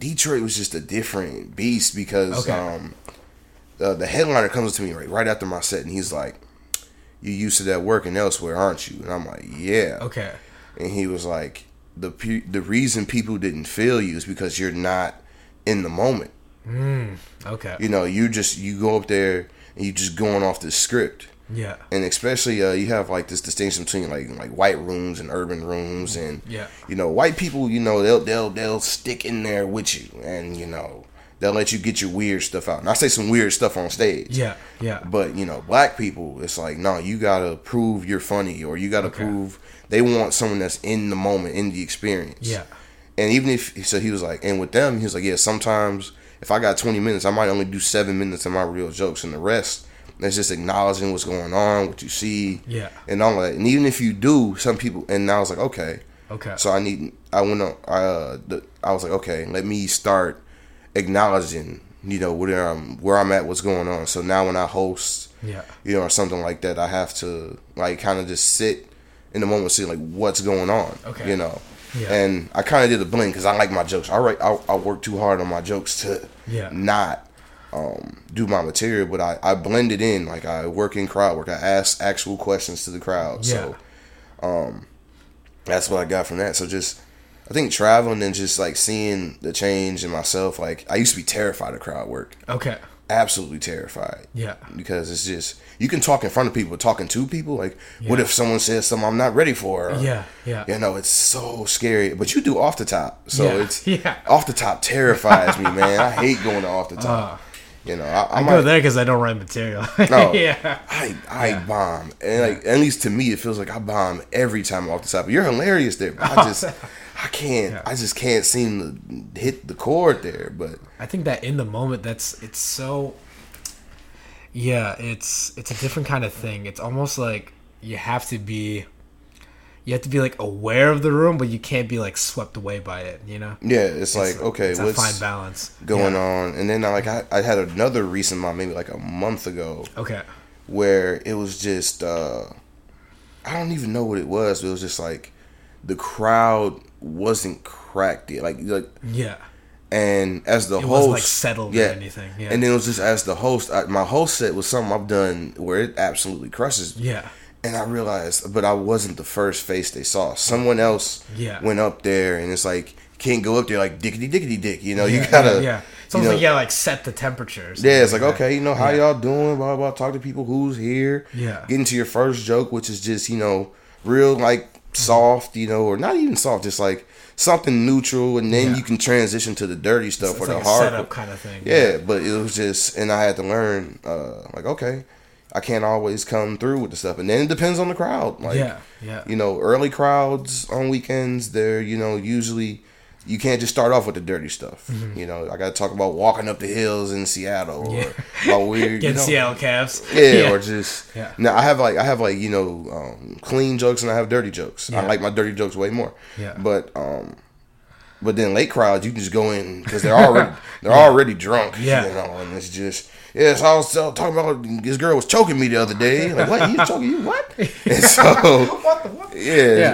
Detroit was just a different beast because the headliner comes to me right after my set and he's like, "You used to that working elsewhere, aren't you?" And I'm like, "Yeah." Okay. And he was like, "The reason people didn't feel you is because you're not in the moment." Okay. You know, you go up there and you're just going off the script. Yeah. And especially you have like this distinction between like white rooms and urban rooms, and you know, white people, you know, they'll stick in there with you, and you know, they'll let you get your weird stuff out. And I say some weird stuff on stage. Yeah. Yeah. But you know, black people, it's like, no, you gotta prove you're funny, or you gotta prove. They want someone that's in the moment, in the experience. Yeah. And even if, so he was like, and with them, he was like, yeah, sometimes if I got 20 minutes, I might only do 7 minutes of my real jokes, and the rest, that's just acknowledging what's going on, what you see. Yeah. And all that. And even if you do, some people, and I was like, okay. Okay. So I was like, okay, let me start acknowledging, you know, where I'm at, what's going on. So now when I host, you know, or something like that, I have to like kind of just sit in the moment, see like what's going on. Okay. You know. Yeah. And I kind of did a blend because I like my jokes. I work too hard on my jokes to not do my material, but I blend it in. Like I work in crowd work. I ask actual questions to the crowd. Yeah. So that's what I got from that. So just, I think traveling and just like seeing the change in myself. Like I used to be terrified of crowd work. Okay. Absolutely terrified. Yeah. Because it's just, you can talk in front of people, but talking to people, like, what if someone says something I'm not ready for? Or, you know, it's so scary. But you do off the top. So it's, off the top terrifies me, man. I hate going to off the top. You know, I might go there because I don't write material. No. I bomb. And like, at least to me, it feels like I bomb every time off the top. You're hilarious there. But I just can't seem to hit the chord there. But I think that in the moment, it's so. Yeah, it's a different kind of thing. It's almost like you have to be like aware of the room, but you can't be like swept away by it. You know? Yeah, it's like okay, it's what's a fine balance going on? And then I had another recent one, maybe like a month ago. Okay. Where it was just I don't even know what it was. But it was just like the crowd wasn't cracked yet. Like and as the host, it wasn't like settled or anything. Yeah. And then it was just as the host, my host set was something I've done where it absolutely crushes me. Yeah. And I realized, but I wasn't the first face they saw. Someone else went up there, and it's like you can't go up there like dickety dick. You know, you gotta. Yeah. It's almost like like set the temperature. Yeah, it's like okay, you know how y'all doing? Blah blah. Talk to people who's here. Yeah. Get into your first joke, which is just real like. Soft, or not even soft, just like something neutral, and then you can transition to the dirty stuff or the hard setup kind of thing. Yeah, but it was just, and I had to learn, like okay, I can't always come through with the stuff, and then it depends on the crowd. Like, early crowds on weekends, they're usually you can't just start off with the dirty stuff. Mm-hmm. You know, I got to talk about walking up the hills in Seattle or about weird get Seattle calves. Yeah, or just now I have like clean jokes and I have dirty jokes. Yeah. I like my dirty jokes way more. Yeah. But then late crowds you can just go in because they're already drunk. Yeah. You know, and it's just so I was talking about this girl was choking me the other day. Like what? You choking you? What? And so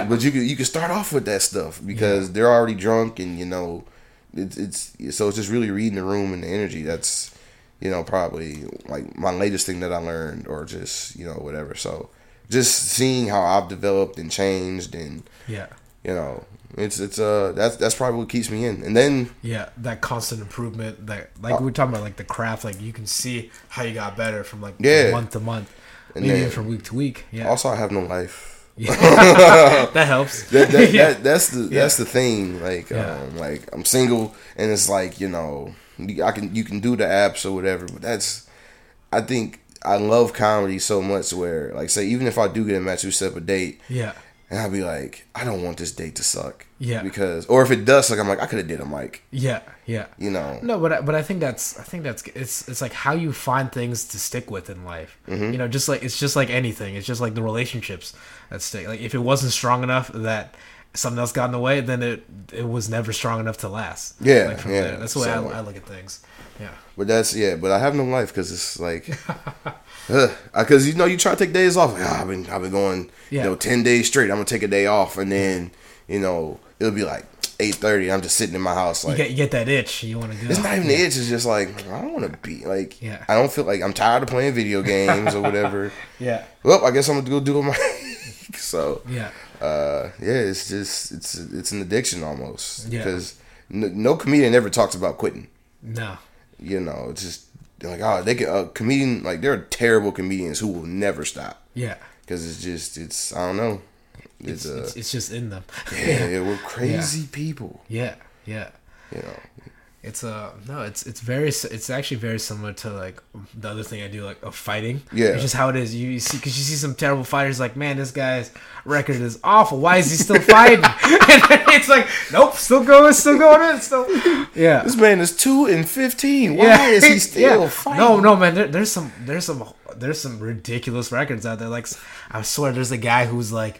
but you can start off with that stuff because they're already drunk and it's so it's just really reading the room and the energy. That's probably like my latest thing that I learned or just whatever. So just seeing how I've developed and changed and It's probably what keeps me in. And then that constant improvement that we were talking about, like the craft, like you can see how you got better from like month to month, and maybe even from week to week. Yeah. Also, I have no life. Yeah. That helps. That's the thing. Like like I'm single, and it's like you can do the apps or whatever, but I think I love comedy so much where like say even if I do get a match, we set up a date. Yeah. And I'll be like, I don't want this date to suck. Yeah. Because, or if it does suck, I'm like, I could have did a mic. Yeah. Yeah. No, but I think that's it's like how you find things to stick with in life. Mm-hmm. Just like it's just like anything. It's just like the relationships that stick. Like if it wasn't strong enough that something else got in the way, then it was never strong enough to last. Yeah. Like from there. That's the way I look at things. Yeah. But but I have no life because it's like. Because you try to take days off. Like, I've been going 10 days straight. I'm gonna take a day off, and then it'll be like 8:30. I'm just sitting in my house. Like you get that itch. You want to go. It's not even the itch. It's just like I don't want to be like. Yeah. I don't feel like I'm tired of playing video games or whatever. Yeah. Well, I guess I'm gonna go do it my. So yeah. It's just it's an addiction almost because no comedian ever talks about quitting. No. It's just. They're like, oh, they could, a comedian, like, there are terrible comedians who will never stop. Yeah. Because it's just, it's, I don't know. It's just in them. Yeah, we're crazy people. Yeah, yeah. You know. It's actually very similar to, like, the other thing I do, like, of fighting. Yeah. It's just how it is. You see, because you see some terrible fighters, like, man, this guy's record is awful. Why is he still fighting? And it's like, nope, still going. Yeah. This man is 2-15. Why is he still fighting? No, man. There's some ridiculous records out there. Like, I swear, there's a guy who's like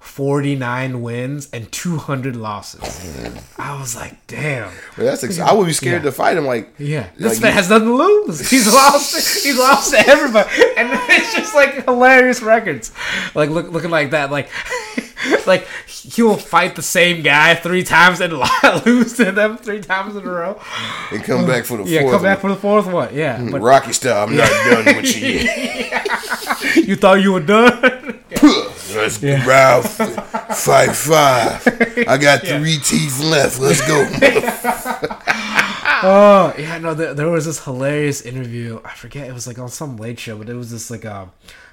49 wins and 200 losses. I was like, damn. Well, I would be scared to fight him. Like, this man has nothing to lose. He's lost. He's lost to everybody, and it's just like hilarious records. Like looking like that. Like, like he'll fight the same guy 3 times and lose to them 3 times in a row, and come back for the fourth. Yeah, come back for the fourth one. Yeah, but Rocky style. I'm not done with you yet. You thought you were done. Let's round 5-5. I got 3 teeth left. Let's go. Oh yeah, no. There was this hilarious interview. I forget, it was like on some late show, but it was this like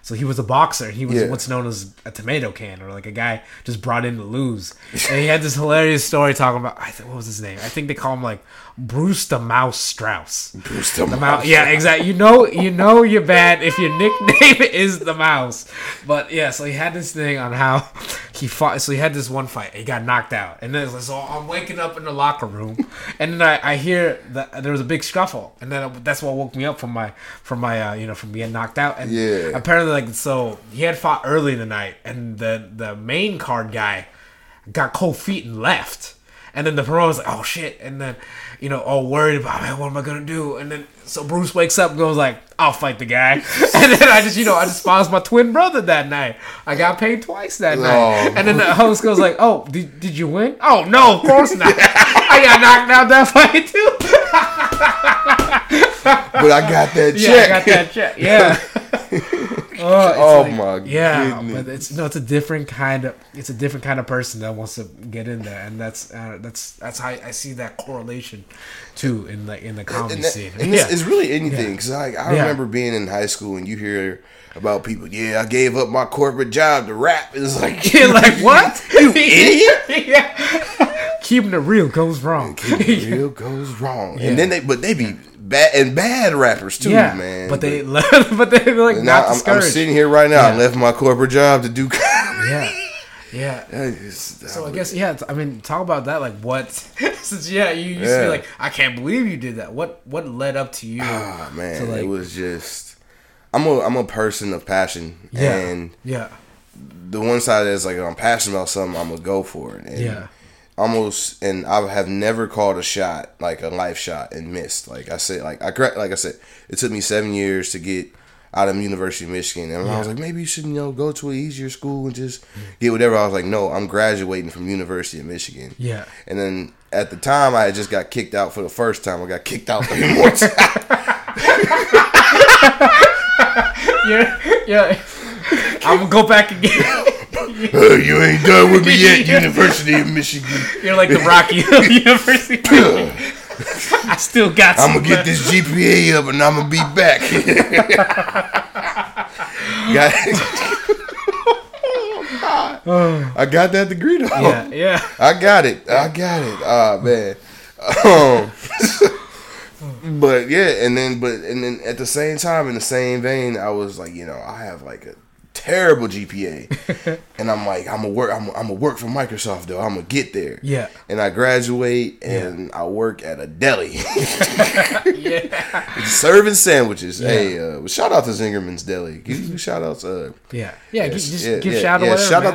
so he was a boxer. And he was what's known as a tomato can, or like a guy just brought in to lose. And he had this hilarious story talking about, what was his name? I think they call him like Bruce the Mouse Strauss. Bruce the Mouse. Yeah, exactly. You know you're bad if your nickname is the Mouse. But yeah, so he had this thing on how he fought. So he had this one fight. He got knocked out, and then so I'm waking up in the locker room, and then I hear that there was a big scuffle, and then that's what woke me up from being knocked out. And apparently, like, so he had fought early in the night, and the main card guy got cold feet and left. And then the promoter was like, oh shit. And then, you know, all worried about, man, what am I going to do? And then, so Bruce wakes up and goes like, I'll fight the guy. And then I just sponsored my twin brother that night. I got paid twice that night. And then the host goes like, oh, did you win? Oh, no, of course not. I got knocked out that fight too. But I got that check. Yeah, I got that check. Yeah. Oh like, my goodness. But it's a different kind of person that wants to get in there, and that's how I see that correlation too in the comedy scene. And it's really anything, because I remember being in high school and you hear about people, I gave up my corporate job to rap. It's like, like what? You idiot. Keeping it real goes wrong. And then they be bad, and bad rappers too, man. But they be like, not discouraged. I'm sitting here right now. I left my corporate job to do comedy. So I guess I mean, talk about that. Like, what? Since you used to be like, I can't believe you did that. What led up to you? Ah, man, to like, it was just I'm a person of passion. And the one side is like, if I'm passionate about something, I'm gonna go for it. And and I have never called a shot, like a life shot, and missed. Like I said, it took me 7 years to get out of University of Michigan, and I was like, maybe you should, go to an easier school and just get whatever. I was like, no, I'm graduating from University of Michigan. Yeah. And then at the time, I had just got kicked out for the first time. I got kicked out 3 more times. I'm gonna go back again. You ain't done with me yet, University of Michigan. You're like the Rocky of University of Michigan. I still got some. I'm going to get this GPA up and I'm going to be back. I got that degree though. Yeah. I got it. Ah, man. But yeah, and then at the same time, in the same vein, I was like, I have like a terrible GPA, and I'm like, I'm gonna work for Microsoft though. I'm gonna get there. Yeah. And I graduate, and I work at a deli, serving sandwiches. Yeah. Hey, shout out to Zingerman's Deli. Give shout outs. Shout out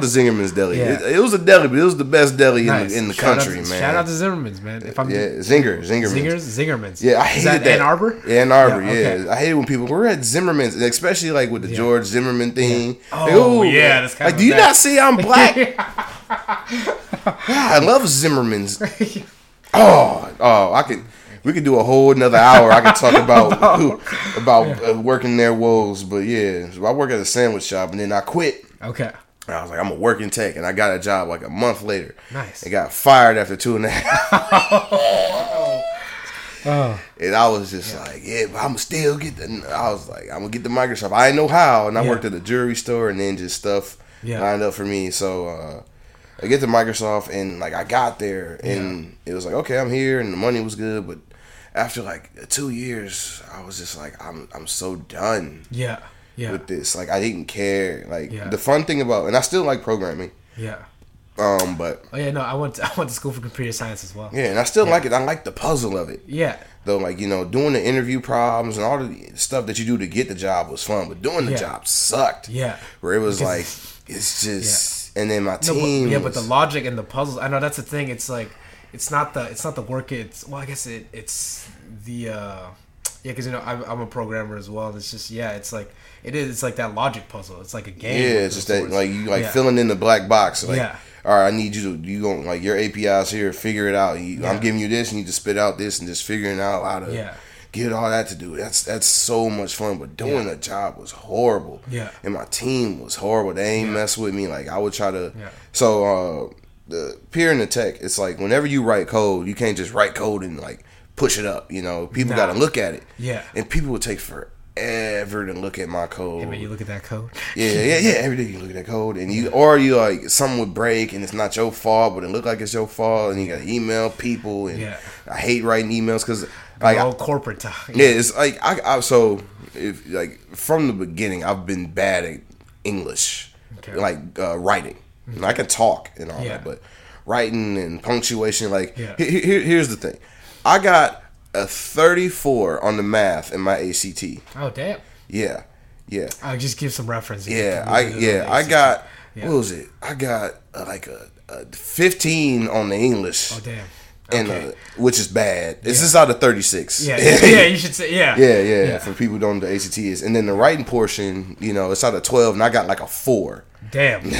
to Zingerman's Deli. Yeah. It was a deli, but it was the best deli in the country, man. Shout out to Zingerman's, man. If I'm Zingerman's. Yeah, I hated that. Ann Arbor. Yeah, Ann Arbor. Yeah, okay. I hated when people were at Zingerman's, especially like with the George Zimmerman thing. Yeah. Oh, like, that's kind of, do you not see I'm black? I love Zingerman's. We could do a whole another hour. I could talk about working their woes, but so I work at a sandwich shop, and then I quit. Okay. I was like, I'm a work in tech, and I got a job like a month later. Nice. I got fired after 2.5. And I was just like, yeah, but I'm still get the. I was like, I'm gonna get the Microsoft. I didn't know how, and I worked at a jewelry store, and then just stuff lined up for me. So I get to Microsoft, and like I got there, and it was like, okay, I'm here, and the money was good, but after like 2 years, I was just like, I'm so done. With this, like I didn't care. Like the fun thing about, and I still like programming. But I went to school for computer science as well. Yeah, and I still like it. I like the puzzle of it. Yeah. Though, like, you know, doing the interview problems and all the stuff that you do to get the job was fun, but doing the job sucked. Yeah. Where it was like, it's just, and then my team. No, but the logic and the puzzles. I know that's the thing. It's like, it's not the work. It's well, I guess it's the. Because you know I'm a programmer as well. And it's just it's like it is. It's like that logic puzzle. It's like a game. Yeah, it's just that like you filling in the black box. Like, all right, I need you to going like your API's here. Figure it out. I'm giving you this, and you just spit out this, and just figuring out how to get all that to do. That's so much fun. But doing the job was horrible. Yeah, and my team was horrible. They ain't mess with me. Like I would try to. Yeah. So the peer in the tech, it's like whenever you write code, you can't just write code and like. Push it up, you know. People got to look at it. Yeah. And people will take forever to look at my code. Every day you look at that code. Yeah. Every day you look at that code. And you like, something would break and it's not your fault, but it look like it's your fault. And you got to email people. And I hate writing emails because. Like, all corporate talk. Yeah, it's like, from the beginning, I've been bad at English. Okay. Like, writing. Mm-hmm. And I can talk and all that, but writing and punctuation, like, here's the thing. I got a 34 on the math in my ACT. Oh, damn. Yeah. I'll just give some reference. I got a 15 on the English. Oh, damn. Okay. And which is bad. This is out of 36. Yeah, you should say, Yeah, for people who don't know what the ACT is. And then the writing portion, you know, it's out of 12, and I got like a 4. Damn.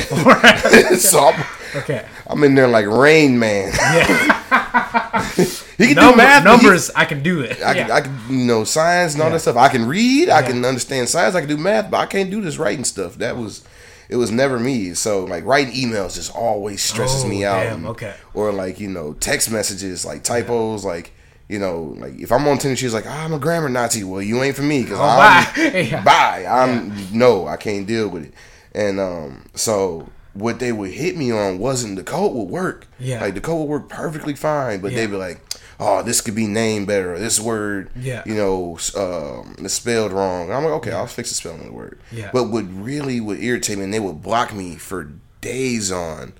So I'm in there like Rain Man. He can do math. Numbers, I can do it. I can, you know, science and all that stuff. I can read. I can understand science. I can do math, but I can't do this writing stuff. It was never me. So, like, writing emails just always stresses me out. Damn, Or, like, you know, text messages, like typos, like, you know, like if I'm on Tinder, she's like, I'm a grammar Nazi. Well, you ain't for me because I can't deal with it. And so what they would hit me on wasn't the code would work. Yeah. Like the code would work perfectly fine, but they'd be like, oh, this could be named better. Or this word, you know, is spelled wrong. And I'm like, okay, I'll fix the spelling of the word. Yeah. But what really would irritate me, and they would block me for days on,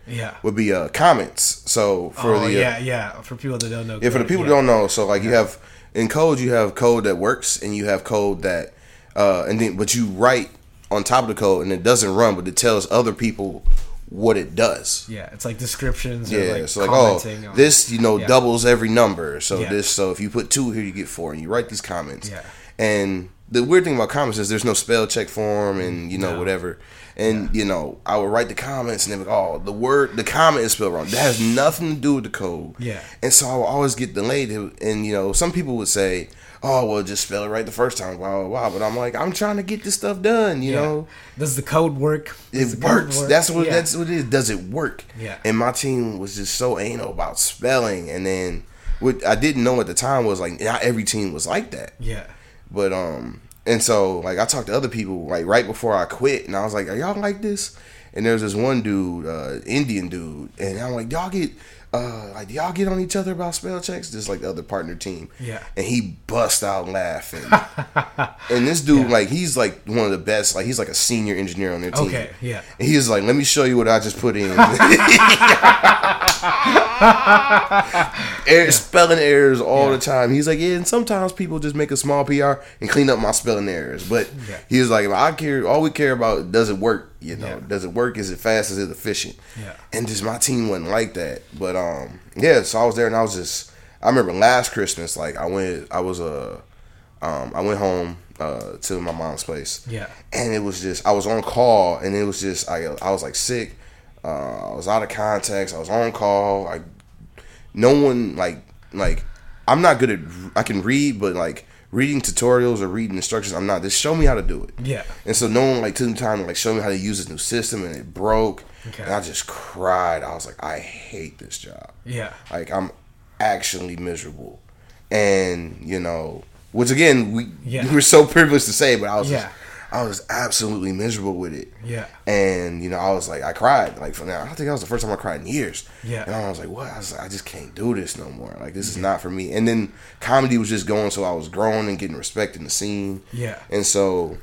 would be comments. So for for people that don't know. Yeah, for the people that don't know. So like you have, in code, you have code that works, and you have code that, but you write on top of the code, and it doesn't run, but it tells other people what it does. Yeah, it's like descriptions or like so commenting. Like, this, you know, doubles every number. So this, so if you put 2 here, you get 4, and you write these comments. Yeah. And the weird thing about comments is there's no spell check form and, you know, whatever. And, you know, I would write the comments, and they're like, oh, the comment is spelled wrong. That has nothing to do with the code. Yeah. And so I would always get delayed. And, you know, some people would say, oh, well, just spell it right the first time, blah, blah, blah. But I'm like, I'm trying to get this stuff done, you know? Does the code work? It works. That's what it is. Does it work? Yeah. And my team was just so anal about spelling. And then what I didn't know at the time was, like, not every team was like that. Yeah. But, and so, like, I talked to other people, like, right before I quit. And I was like, are y'all like this? And there's this one dude, Indian dude. And I'm like, do y'all get on each other about spell checks? Just like the other partner team. Yeah. And he bust out laughing. And this dude, like, he's like one of the best. Like, he's like a senior engineer on their team. Okay, yeah. And he's like, let me show you what I just put in. Spelling errors all the time. He's like, yeah, and sometimes people just make a small PR and clean up my spelling errors. But he was like, all we care about, does it work? You know, does it work? Is it fast? Is it efficient? Yeah. And just my team wasn't like that. But so I was there, and I was just, I remember last Christmas, like I went home to my mom's place. Yeah. And it was just, I was on call, and it was just, I was like sick. I was out of contacts. I was on call. I'm not good at, I can read, but like, reading tutorials or reading instructions, I'm not. Just show me how to do it. Yeah. And so no one like took the time to like show me how to use this new system, and it broke. Okay. And I just cried. I was like, I hate this job. Yeah. Like I'm actually miserable. And, you know, which again, we were so privileged to say, but I was absolutely miserable with it. Yeah. And, you know, I was like, I cried. Like, for now, I don't think that was the first time I cried in years. Yeah. And I was like, what? I was like, I just can't do this no more. Like, this is not for me. And then comedy was just going, so I was growing and getting respect in the scene. Yeah. And so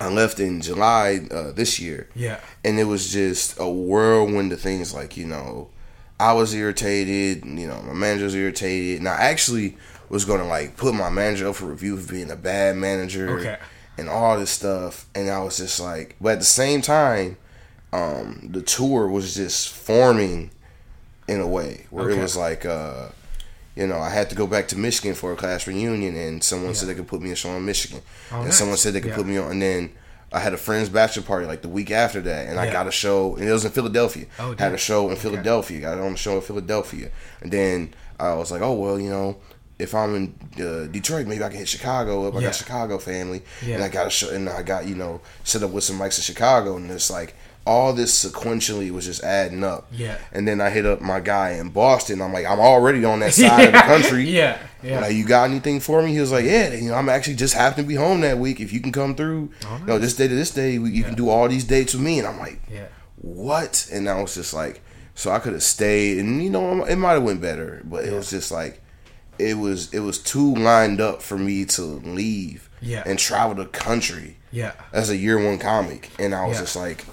I left in July this year. Yeah. And it was just a whirlwind of things. Like, you know, I was irritated. You know, my manager was irritated. And I actually was going to, like, put my manager up for review for being a bad manager. Okay. And all this stuff, and I was just like, but at the same time, the tour was just forming in a way where it was like, you know, I had to go back to Michigan for a class reunion, and someone said they could put me in a show in Michigan, someone said they could put me on, and then I had a friend's bachelor party like the week after that, and I got a show, and it was in Philadelphia. Had a show in Philadelphia, got on a show in Philadelphia, and then I was like, oh, well, you know, if I'm in Detroit, maybe I can hit Chicago up. I got Chicago family, and I got a show, and I got, you know, set up with some mics in Chicago, and it's like all this sequentially was just adding up. Yeah. And then I hit up my guy in Boston. I'm like, I'm already on that side of the country. Yeah. Yeah. Like, you got anything for me? He was like, yeah, you know, I'm actually just happening to be home that week. If you can come through, you know, this day to this day, you can do all these dates with me. And I'm like, what? And I was just like, so I could have stayed, and you know, it might have went better, but it was just like, it was too lined up for me to leave and travel the country as a year 1 comic, and I was just like,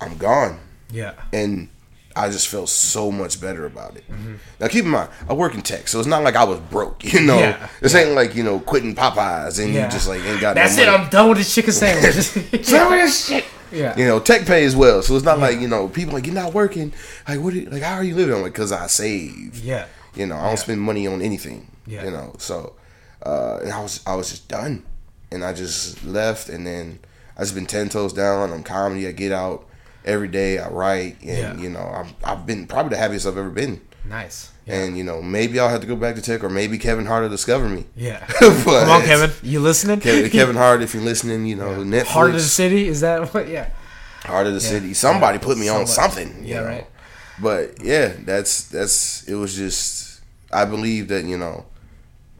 I'm gone. Yeah. And I just felt so much better about it. Mm-hmm. Now keep in mind, I work in tech, so it's not like I was broke, you know. Yeah. This ain't like, you know, quitting Popeyes and you just like ain't got that's no money. That's it, I'm done with this chicken sandwich. Done with this shit. Yeah. You know, tech pays well, so it's not like, you know, people like, you're not working. Like, what? Like, how are you living? I'm like, 'cause I save. Yeah. You know, I don't spend money on anything. Yeah. You know, so and I was just done, and I just left, and then I just been 10 toes down on comedy. I get out every day. I write, and you know, I've been probably the happiest I've ever been. Nice. Yeah. And you know, maybe I'll have to go back to tech, or maybe Kevin Hart will discover me. Yeah. But come on, Kevin, you listening? Kevin Hart, if you're listening, you know, Netflix. Heart of the City, is that what? Yeah. Heart of the City. Somebody put me on something. You know? Right. But yeah, that's it was just, I believe that, you know,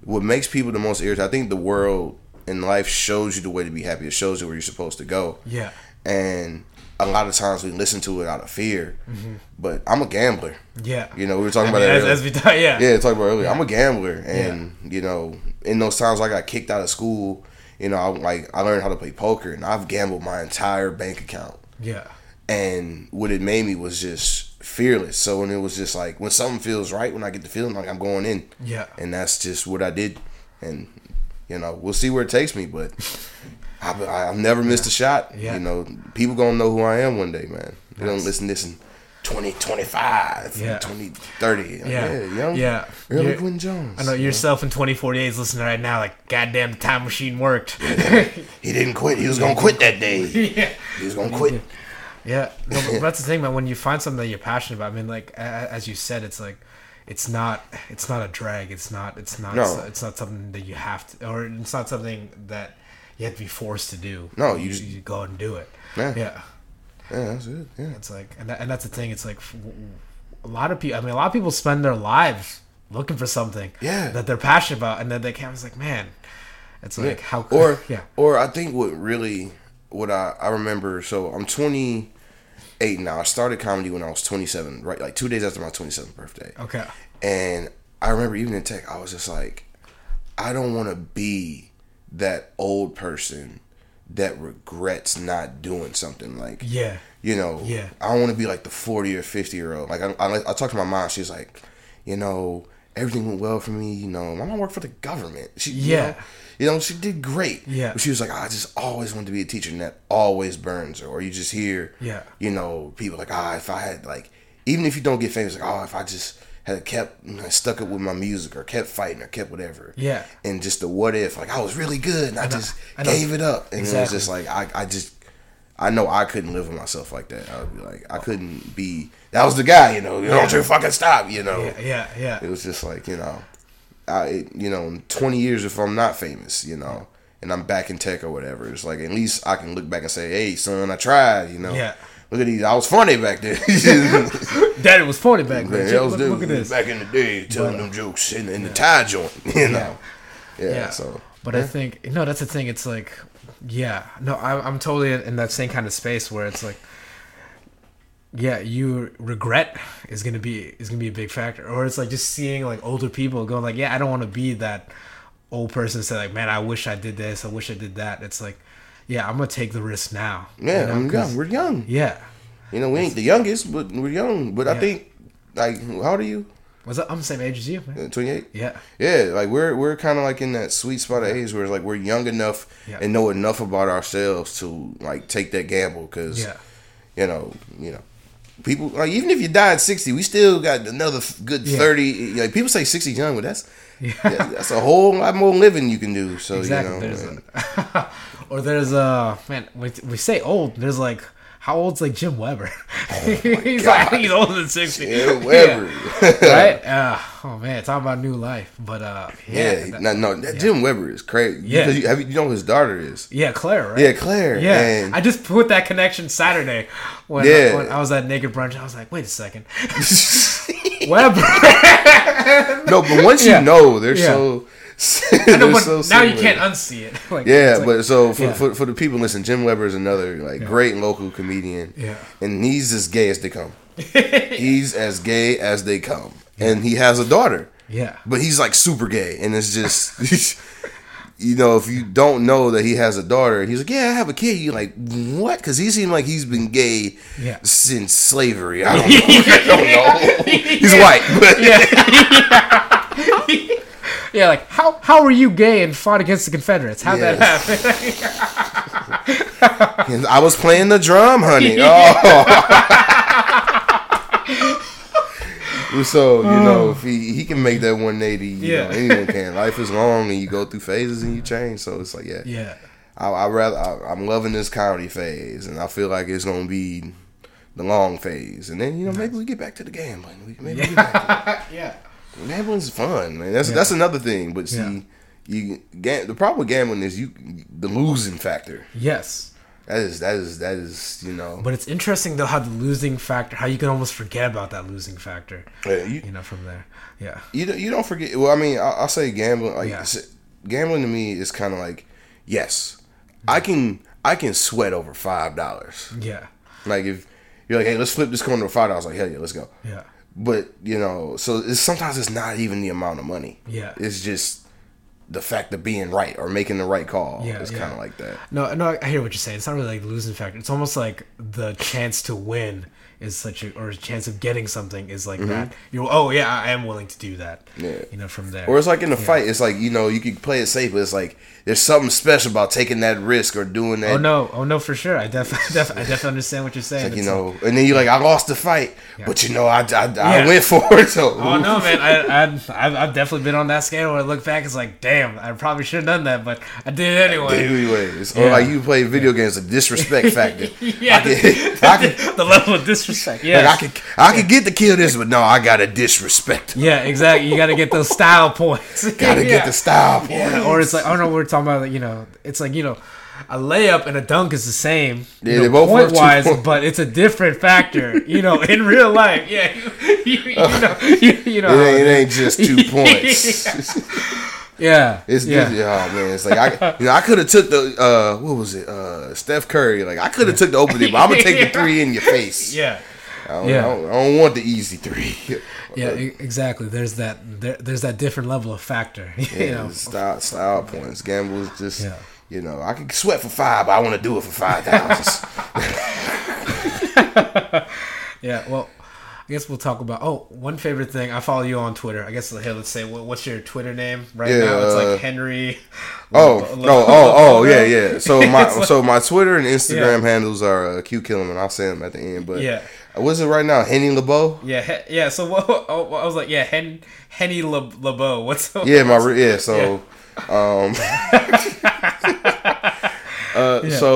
what makes people the most irritated, I think the world and life shows you the way to be happy. It shows you where you're supposed to go. Yeah. And a lot of times we listen to it out of fear. Mm-hmm. But I'm a gambler. Yeah. You know, we were talking about that earlier. Yeah, talking about earlier. I'm a gambler. And, you know, in those times I got kicked out of school, you know, I learned how to play poker, and I've gambled my entire bank account. Yeah. And what it made me was just fearless. So when it was just like, when something feels right, when I get the feeling, like I'm going in. Yeah. And that's just what I did. And, you know, we'll see where it takes me, but I've never missed a shot. Yeah. You know, people gonna know who I am one day, man. They don't listen to this in 2025, 2030. Like, Really, Quinn Jones. I know yourself in 2048 is listening right now like, goddamn, the time machine worked. Yeah. He didn't quit. He was gonna quit that day. Yeah. He was gonna quit. Yeah, no, but that's the thing, man. When you find something that you're passionate about, I mean, like as you said, it's like it's not a drag. It's not something that you have to, or it's not something that you have to be forced to do. No, you go out and do it. Yeah, yeah, yeah, that's it. Yeah, it's like, and that's the thing. It's like a lot of people. I mean, a lot of people spend their lives looking for something that they're passionate about, and then they can't. It's like, man, it's like how cool. Or I think what really. What I remember, so I'm 28 now. I started comedy when I was 27, right? Like 2 days after my 27th birthday. Okay. And I remember even in tech, I was just like, I don't want to be that old person that regrets not doing something. Like, you know, I don't want to be like the 40 or 50-year-old. Like, I talked to my mom. She's like, you know, everything went well for me. You know, my mom worked for the government. She, you know, she did great. Yeah. But she was like, I just always wanted to be a teacher, and that always burns her. Or you just hear, you know, people like, if I had, like, even if you don't get famous, like, if I just had kept, you know, stuck up with my music, or kept fighting, or kept whatever. Yeah. And just the what if, like, I was really good, and I gave it up. And it was just like, I know I couldn't live with myself like that. I would be like, I couldn't be, that was the guy, you know, don't you fucking stop, you know. Yeah. It was just like, you know. You know, in 20 years, if I'm not famous, you know, and I'm back in tech or whatever, it's like, at least I can look back and say, hey, son, I tried, you know. Yeah. Look at these. I was funny back then. Daddy was funny back then. Yeah, look at this. Back in the day, telling them jokes in the tie joint. You know. Yeah. So. But I think that's the thing. It's like, I'm totally in that same kind of space where it's like, you regret is gonna be a big factor, or it's like just seeing like older people going like, I don't want to be that old person. Say like, man, I wish I did this. I wish I did that. It's like, I'm gonna take the risk now. Yeah, I'm young. We're young. Yeah, we ain't the youngest, but we're young. But I think, like, how old are you? I'm the same age as you, man. 28? Yeah. Yeah, like we're kind of like in that sweet spot of age where it's like we're young enough and know enough about ourselves to like take that gamble because, you know, people like even if you die at 60, we still got another good 30. Like people say 60's young, but that's a whole lot more living you can do. So exactly. We say old. There's like. How old's like Jim Weber? I think he's older than 60. Jim Weber, right? Oh man, talking about new life, but Jim Weber is crazy. Yeah, because you know who his daughter is. Yeah, Claire. Right? Yeah, Claire. Yeah, man. I just put that connection Saturday when I was at Naked Brunch. I was like, wait a second, Weber. No, but once you know, they're so. Know, so now you can't unsee it. For the people, listen, Jim Weber is another great local comedian. Yeah. And he's as gay as they come. He's as gay as they come. And he has a daughter. Yeah. But he's like super gay. And it's just, if you don't know that he has a daughter, he's like, I have a kid. You're like, what? Because he seemed like he's been gay since slavery. I don't know. He's white. But Yeah, like how were you gay and fought against the Confederates? How'd that happen? I was playing the drum, honey. Oh. So if he can make that 180, you know, anyone can. Life is long, and you go through phases and you change. So it's like I'm loving this comedy phase, and I feel like it's gonna be the long phase, and then maybe we get back to the gambling. Maybe we get back to it. Gambling's fun, man. That's another thing. But see, the problem with gambling is the losing factor. Yes, that is But it's interesting though how the losing factor, how you can almost forget about that losing factor. Yeah, from there. Yeah, you don't forget. Well, I mean, I'll say gambling. Gambling to me is kind of like, I can sweat over $5. Yeah, like if you're like, hey, let's flip this coin to $5. Like hell yeah, let's go. Yeah. But, so sometimes it's not even the amount of money. Yeah. It's just the fact of being right or making the right call. Yeah, it's kind of like that. No, I hear what you're saying. It's not really like the losing factor. It's almost like the chance to win is or chance of getting something is like that. I am willing to do that. Yeah. From there. Or it's like in a fight. It's like, you could play it safe, but it's like there's something special about taking that risk or doing that. Oh no, for sure. I definitely understand what you're saying. It's like, and then you're like, I lost the fight, but I went for it. So. Oh no, man, I've definitely been on that scale where I look back, it's like, damn, I probably should have done that, but I did it anyway. Or like you play video games, the disrespect factor. The level of disrespect. Yeah, like I could get to kill this, but no, I gotta disrespect him. Yeah, exactly. You gotta get those style points. Gotta get the style points. Yeah. Or it's like, I don't know what we're talking about. Like, it's like a layup and a dunk is the same, they both point wise, but it's a different factor. In real life, it ain't just 2 points. Yeah, it's just, oh man, it's like I could have took the Steph Curry, like I could have took the opening, but I'm gonna take the three in your face. Yeah, I don't want the easy three. Yeah, exactly. There's that. There's that different level of factor. Style points. Gamble is just I can sweat for $5, but I want to do it for $5,000. Yeah. Well. I guess we'll talk about one favorite thing. I follow you on Twitter. I guess let's say what's your Twitter name now? It's like Henry. So my my Twitter and Instagram handles are Q Killam, and I'll say them at the end. But what's it right now? Henny LeBeau. Yeah. So I was like, Henny LeBeau. What's up? So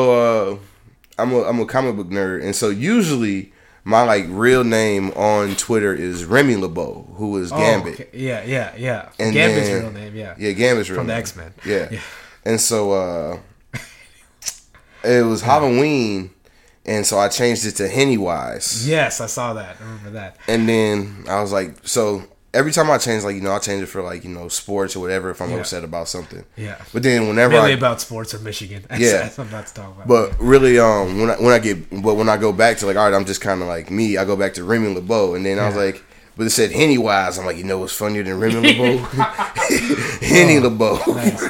I'm a comic book nerd, and so usually. My real name on Twitter is Remy LeBeau, who is Gambit. Okay. Yeah. And Gambit's real name, Yeah, Gambit's real name. From the X-Men. Yeah. And so it was Halloween, And so I changed it to Hennywise. Yes, I saw that. I remember that. And then I was like, so every time I change, like, you know, I change it for, like, you know, sports or whatever if I'm upset about something. Yeah. But then whenever really about sports or Michigan. That's what I'm about to talk about. But really, when I go back to, like, all right, I'm just kind of like me. I go back to Remy LeBeau. And then I was like, but it said Hennywise. I'm like, you know what's funnier than Remy LeBeau? Henny LeBeau. Nice.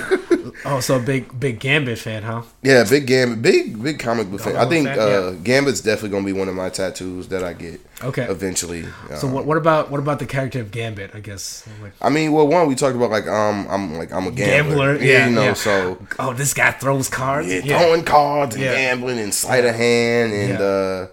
Oh, so big Gambit fan, huh? Yeah, big Gambit, big comic book fan. I think Gambit's definitely gonna be one of my tattoos that I get. Okay. Eventually. So what about the character of Gambit? I guess. I mean, well, one we talked about like I'm a gambler. Yeah, you know. Yeah. So. Oh, this guy throws cards. Yeah, throwing cards and gambling and sleight of hand and.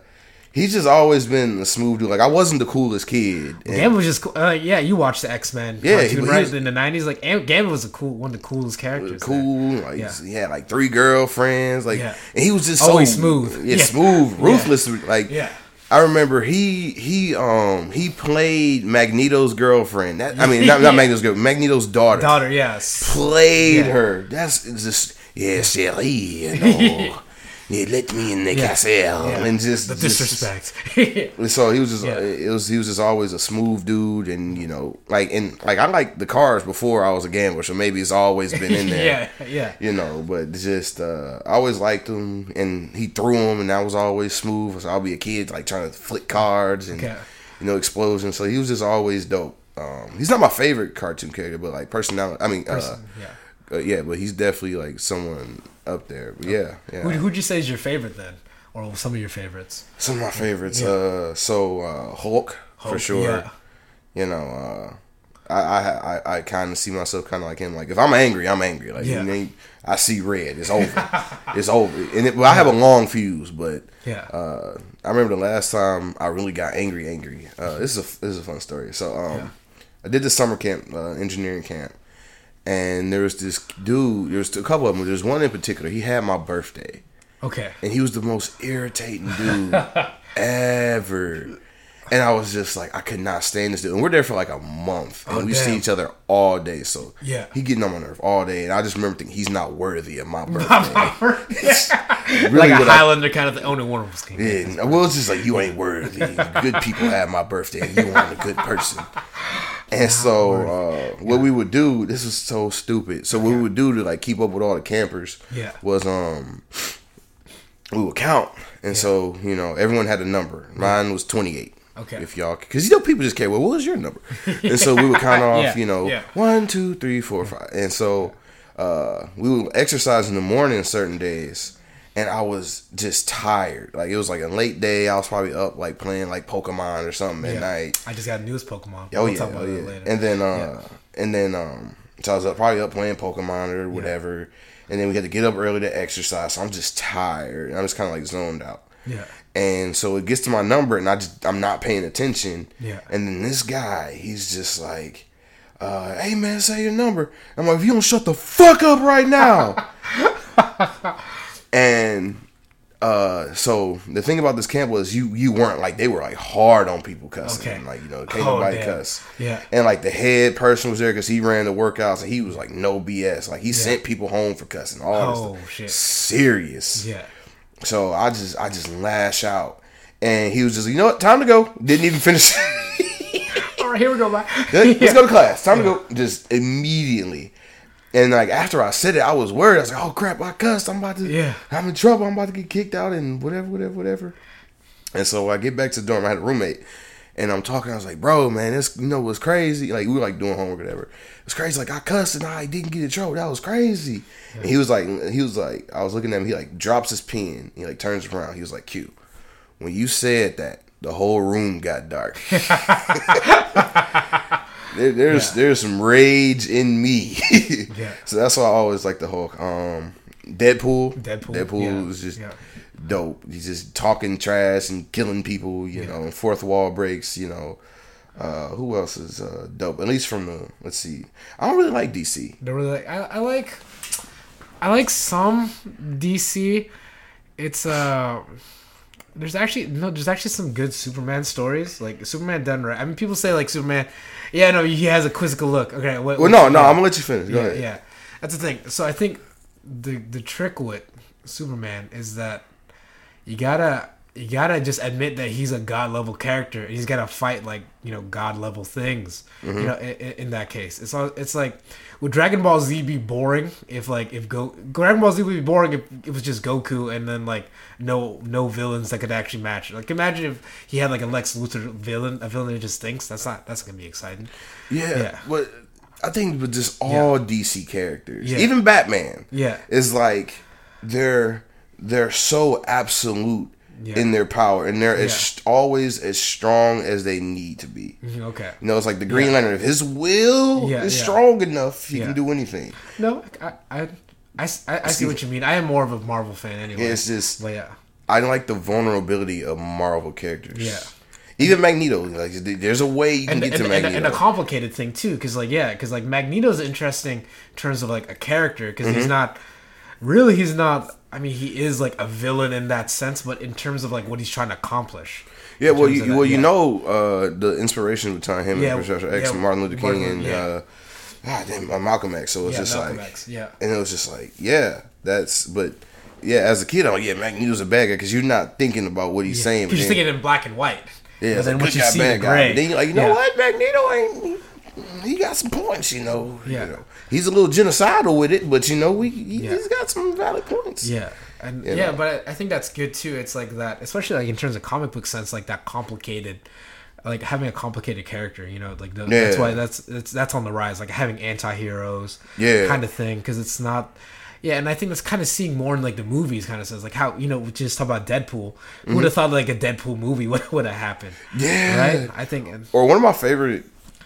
He's just always been a smooth dude. Like, I wasn't the coolest kid. Well, Gambit was just... you watched the X-Men. Yeah. Cartoon, right? In the 90s, like, Gambit was one of the coolest characters. Cool. Like, he had, like, 3 girlfriends. Like, and he was just always smooth. Yeah, smooth, ruthless. Yeah. Like, I remember he played Magneto's girlfriend. I mean, not Magneto's girlfriend. Magneto's daughter. Daughter, yes. Played her. That's just... Yeah, Shelly, you know... Yeah, let me in the castle and just the disrespect. So he was just he was just always a smooth dude, and you know, like I liked the cars before I was a gambler, so maybe it's always been in there. You know, but just I always liked him, and he threw him, and that was always smooth. So I'll be a kid like trying to flick cards and you know, explosions. So he was just always dope. He's not my favorite cartoon character, but like personality. I mean, but he's definitely like someone up there. But Who'd you say is your favorite then, or some of your favorites? Some of my favorites. Hulk for sure. Yeah. You know, I kind of see myself kind of like him. Like if I'm angry, I'm angry. Like I see red. It's over. It's over. And I have a long fuse, but I remember the last time I really got angry. This is a fun story. So I did this summer camp, engineering camp. And there was this dude, there's a couple of them, there's one in particular, he had my birthday. Okay. And he was the most irritating dude ever. And I was just like, I could not stand this dude. And we're there for like a month. And we see each other all day. So he getting on my nerve all day. And I just remember thinking, he's not worthy of my birthday. Really like a Highlander kind of thing. Oh, no, one of us came. Yeah. Well, it's just like, you ain't worthy. Good people have my birthday. And you aren't a good person. And so what we would do, this is so stupid. So what we would do to like keep up with all the campers was we would count. And so, you know, everyone had a number. Mine was 28. Okay. If y'all, because you know people just care, well, what was your number? And so we would count off, you know, 1, 2, 3, 4, 5. And so we would exercise in the morning certain days. And I was just tired. Like, it was like a late day. I was probably up, like, playing, like, Pokemon or something at night. I just got news Pokemon. Oh, we'll talk about that later. And then so I was probably up playing Pokemon or whatever. And then we had to get up early to exercise. So I'm just tired. I'm just kind of, like, zoned out. Yeah. And so it gets to my number, and I'm not paying attention. Yeah. And then this guy, he's just like, hey, man, say your number. I'm like, if you don't shut the fuck up right now. And so the thing about this camp was you weren't like, they were like hard on people cussing. Okay. Like, you know, can't nobody cuss. Yeah. And like the head person was there because he ran the workouts and he was like, no BS. Like he sent people home for cussing. All this stuff. Shit. Serious. Yeah. So I just lash out. And he was just, you know what? Time to go. Didn't even finish. All right, here we go. Bye. Let's go to class. Time to go. Just immediately. And like after I said it, I was worried. I was like, "Oh crap! I cussed. I'm in trouble. I'm about to get kicked out and whatever." And so I get back to the dorm. I had a roommate, and I'm talking. I was like, "Bro, man, this was crazy. Like we were like doing homework or whatever. It was crazy. Like I cussed and I didn't get in trouble. That was crazy." Yeah. And he was like, I was looking at him. He like drops his pen. He like turns around. He was like, "Q, when you said that, the whole room got dark." There's some rage in me. So that's why I always like the Hulk. Deadpool was just dope. He's just talking trash and killing people, you know, fourth wall breaks, you know. Who else is dope? At least from the, let's see. I don't really like DC. I like some DC. It's There's actually some good Superman stories. Like Superman done right. I mean, people say like Superman. Yeah, no, he has a quizzical look. Okay, I'm gonna let you finish. Go ahead. Yeah, that's the thing. So I think the trick with Superman is that you gotta just admit that he's a God level character. He's gotta fight like, you know, God level things. Mm-hmm. You know, in that case, it's like, would Dragon Ball Z be boring if it was just Goku and then like no villains that could actually match? Like, imagine if he had like a Lex Luthor villain, a villain that just thinks. That's gonna be exciting. Yeah. But I think with just all DC characters, even Batman, is like they're so absolute. Yeah. In their power, and they're always as strong as they need to be. Okay, you know, it's like the Green Lantern. If his will is strong enough, he can do anything. No, I see what you mean. I am more of a Marvel fan anyway. It's just, I like the vulnerability of Marvel characters. Yeah. Even Magneto, like, there's a way you can get to Magneto, and a complicated thing too, because Magneto's interesting in terms of like a character, because he's not. I mean, he is like a villain in that sense, but in terms of like what he's trying to accomplish. Yeah, the inspiration behind him and Professor X and Martin Luther King and Malcolm X. So it's just Malcolm like X, and it was just like, as a kid, Magneto's a bad guy because you're not thinking about what he's saying. You're just thinking in black and white. Yeah, and then what you see in gray. Then you're like, what, Magneto ain't. He got some points, you know. Yeah. You know, he's a little genocidal with it, but you know, he's got some valid points. Yeah, and but I think that's good too. It's like that, especially like in terms of comic book sense, like that complicated, like having a complicated character. You know, like that's why that's on the rise. Like having anti-heroes, kind of thing, because it's not. Yeah, and I think that's kind of seeing more in like the movies kind of sense. Like how, you know, we just talk about Deadpool. Who would have thought like a Deadpool movie would have happened? Yeah, right. I think. Or one of my favorite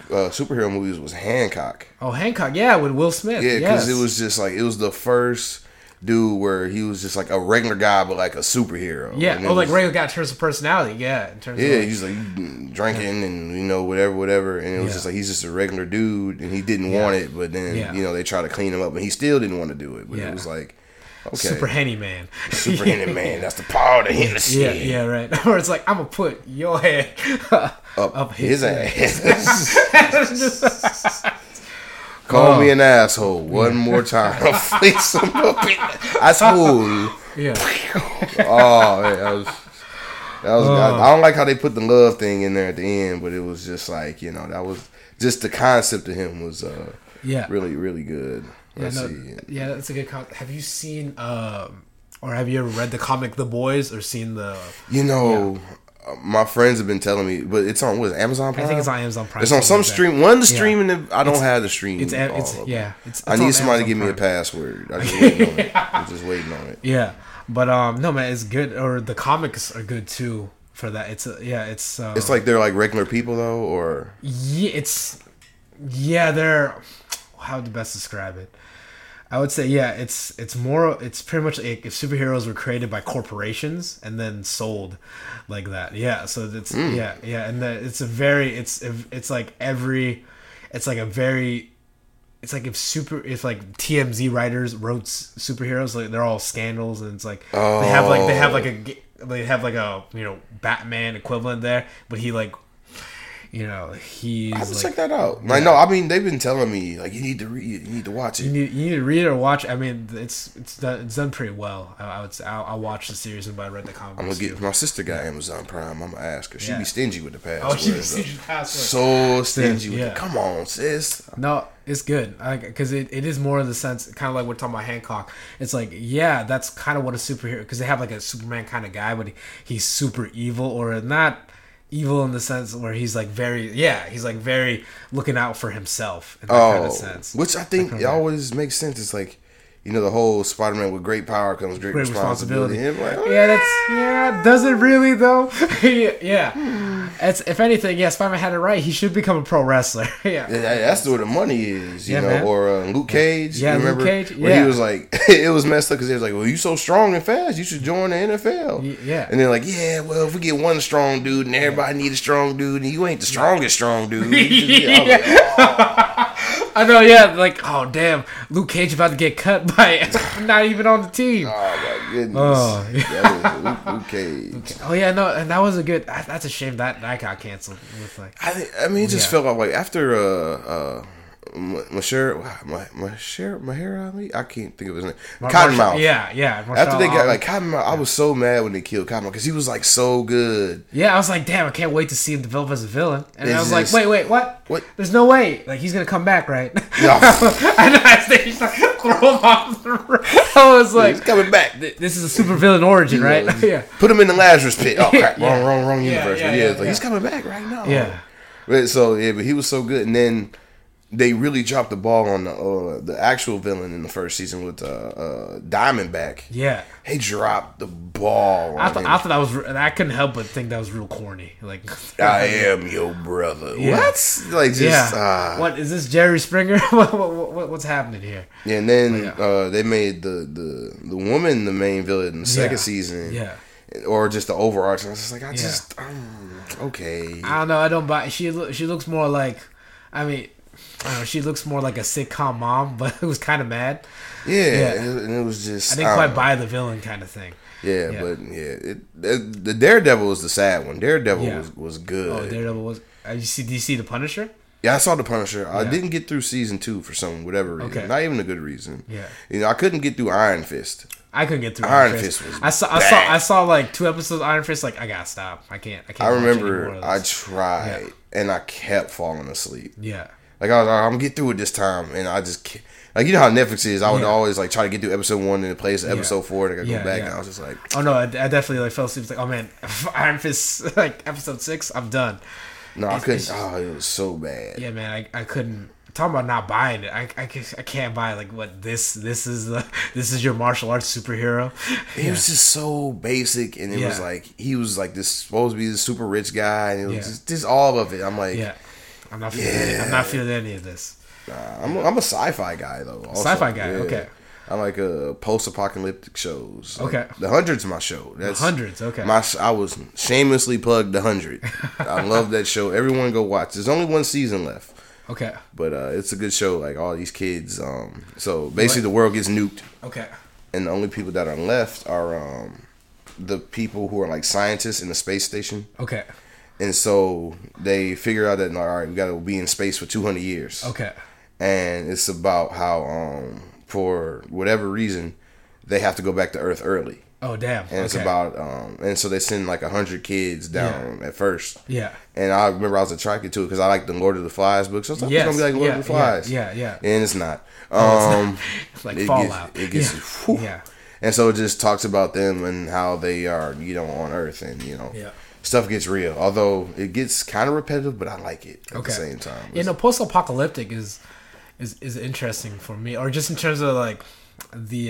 superhero movies was Hancock. Oh, Hancock, with Will Smith. Yeah, because it was just like, it was the first dude where he was just like a regular guy, but like a superhero. Yeah, like regular guy in terms of personality. Yeah, in terms. Yeah, of he's like drinking and, you know, whatever, and it was just like he's just a regular dude, and he didn't want it, but then you know, they try to clean him up, and he still didn't want to do it, but it was like. Okay. Super Henny Man. Super Henny Man. That's the power of the Hennessy. Yeah, yeah, right. Or it's like, I'm going to put your head up his ass. Call me an asshole one more time. I'll fleece him up in the asshole. Yeah. Oh, man. I don't like how they put the love thing in there at the end, but it was just like, you know, that was just the concept of him was really, really good. That's a good comic. Have you seen have you ever read the comic The Boys or seen the... You know, my friends have been telling me, but it's on, Amazon Prime? I think it's on Amazon Prime. It's on some stream, one streaming, I don't have the stream. I need somebody to give me a password. I'm just waiting on it. Yeah, but no, man, it's good, or the comics are good too for that. It's like they're like regular people though, or... Yeah, they're... How to best describe it? I would say, it's more. It's pretty much like if superheroes were created by corporations and then sold, like that. Yeah. So that's and it's a very. It's like if TMZ writers wrote superheroes, like they're all scandals, and it's like they have like a you know, Batman equivalent there, but he like. You know, I have to check that out. Yeah. Like, no, I mean, they've been telling me like you need to read it, you need to watch it. You need to read it or watch it. I mean, it's done pretty well. I would say I'll watch the series and I read the comics. I'm gonna get my sister got Amazon Prime. I'm gonna ask her. She be stingy with the password. Oh, she be stingy with the password. So stingy with it. Come on, sis. No, it's good because it is more in the sense kind of like we're talking about Hancock. It's like that's kind of what a superhero, because they have like a Superman kind of guy, but he's super evil or not. Evil in the sense where he's like very looking out for himself in that kind of sense, which I think it always makes sense. It's like, you know, the whole Spider-Man with great power comes great responsibility. Like, does it really though? It's, if anything, Spider-Man had it right. He should become a pro wrestler. That's where the money is, you know. Man. Or Luke Cage. Yeah, you remember Luke Cage. Where he was like, it was messed up because he was like, "Well, you so strong and fast, you should join the NFL." Yeah, and they're like, "Yeah, well, if we get one strong dude, and everybody needs a strong dude, and you ain't the strongest strong dude." I know, like, oh, damn, Luke Cage about to get cut by not even on the team. Oh, my goodness. Oh, that was Luke Cage. Oh, yeah, no, and that was a good, that's a shame that got canceled. With, like, I mean, it just felt like after Mahir Ali? I can't think of his name. Cottonmouth. Yeah. After they got like Cottonmouth, I was so mad when they killed Cottonmouth because he was like so good. Yeah, I was like, damn, I can't wait to see him develop as a villain. And it's I was just, like, wait, what? There's no way. Like, he's going to come back, right? No. I like, throw him off the roof. I was like, he's coming back. This is a super villain origin, right? Yeah. Put him in the Lazarus pit. Oh, crap. Wrong universe. Yeah, he's coming back right now. Yeah. But he was so good. And then they really dropped the ball on the actual villain in the first season with Diamondback. Yeah. He dropped the ball on him. I thought that was... I couldn't help but think that was real corny. Like, I am your brother. Yeah. What? Like, just... Yeah. What? Is this Jerry Springer? What's happening here? Yeah, and then they made the woman the main villain in the second season. Yeah. Or just the overarching. I was just like, okay. I don't know. I don't buy... She looks more like... I mean... I don't know, she looks more like a sitcom mom, but it was kind of mad. Yeah, and it was just... I didn't quite buy the villain kind of thing. Yeah. But the Daredevil was the sad one. Daredevil was good. Oh, Daredevil was... Did you see The Punisher? Yeah, I saw The Punisher. Yeah. I didn't get through season 2 for some whatever reason. Okay. Not even a good reason. Yeah. You know, I couldn't get through Iron Fist. Iron Fist was I saw like 2 episodes of Iron Fist, like, I gotta stop. I can't. I remember I tried, and I kept falling asleep. Yeah. Like, I was like, I'm going to get through it this time. And I just can't. Like, you know how Netflix is. I would always, like, try to get through episode 1 and it plays episode 4. And I got to go back. And I was just like... Oh, no. I definitely, like, fell asleep. It's like, oh, man. Iron Fist, like, episode 6, I'm done. No, I couldn't. Oh, it was so bad. Yeah, man. I couldn't. Talking about not buying it. I can't buy it. Like, what? This is your martial arts superhero? It was just so basic. And it was, like... He was, like, this supposed to be this super rich guy. And it was just all of it. I'm like... Yeah. I'm not feeling any of this. Nah, I'm a sci-fi guy though. Also. Sci-fi guy, okay. I like post-apocalyptic shows. Like, okay, The 100's my show. That's The 100's, okay. I was shamelessly plugged The 100. I love that show. Everyone go watch. There's only 1 season left. Okay, but it's a good show. Like all these kids. So basically the world gets nuked. Okay, and the only people that are left are the people who are like scientists in the space station. Okay. And so they figure out that, like, all right, we got to be in space for 200 years. Okay. And it's about how, for whatever reason, they have to go back to Earth early. Oh, damn. And it's about, and so they send like 100 kids down at first. Yeah. And I remember I was attracted to it because I liked the Lord of the Flies books. I was like, it's going to be like Lord of the Flies. Yeah. And it's not. It's like Fallout. It gets yeah. And so it just talks about them and how they are, you know, on Earth and, you know. Yeah. Stuff gets real, although it gets kind of repetitive, but I like it at the same time. Yeah, no, post-apocalyptic is interesting for me, or just in terms of like the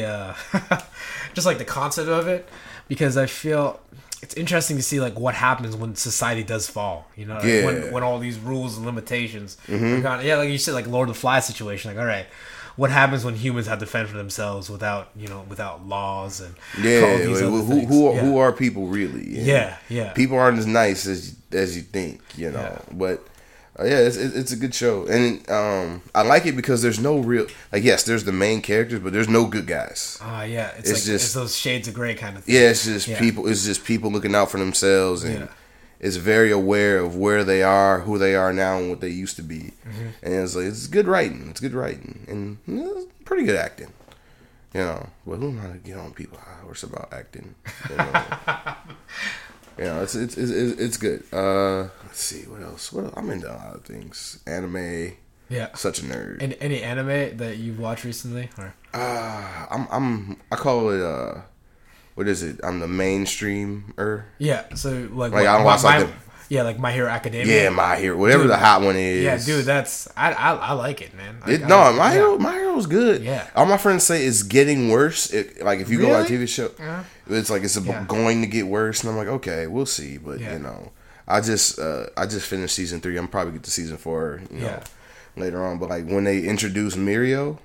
just like the concept of it, because I feel it's interesting to see like what happens when society does fall. You know, like when all these rules and limitations. Mm-hmm. Like you said, like Lord of the Flies situation. Like, all right. What happens when humans have to fend for themselves without laws and all these other things. Who are people really? People aren't as nice as you think, you know. Yeah. But it's a good show, and I like it because there's no real there's the main characters, but there's no good guys. It's just it's those shades of gray kind of thing. Yeah, it's just people. It's just people looking out for themselves and. Yeah. Is very aware of where they are, who they are now, and what they used to be. Mm-hmm. And it's like, it's good writing. And it's pretty good acting. You know, but who am I to get on people hours about acting? You know, it's good. Let's see, what else? I'm into a lot of things. Anime. Yeah. Such a nerd. And any anime that you've watched recently? Or? I call it, what is it? I'm the mainstreamer. Yeah, so like I don't watch like My Hero Academia. Yeah, My Hero, whatever the hot one is. Yeah, dude, that's I like it, man. My Hero's good. Yeah, all my friends say it's getting worse. If you go on a TV show, it's like it's going to get worse, and I'm like, okay, we'll see. But you know, I just finished season 3. I'm probably get to season 4. You know, later on. But like when they introduced Mirio,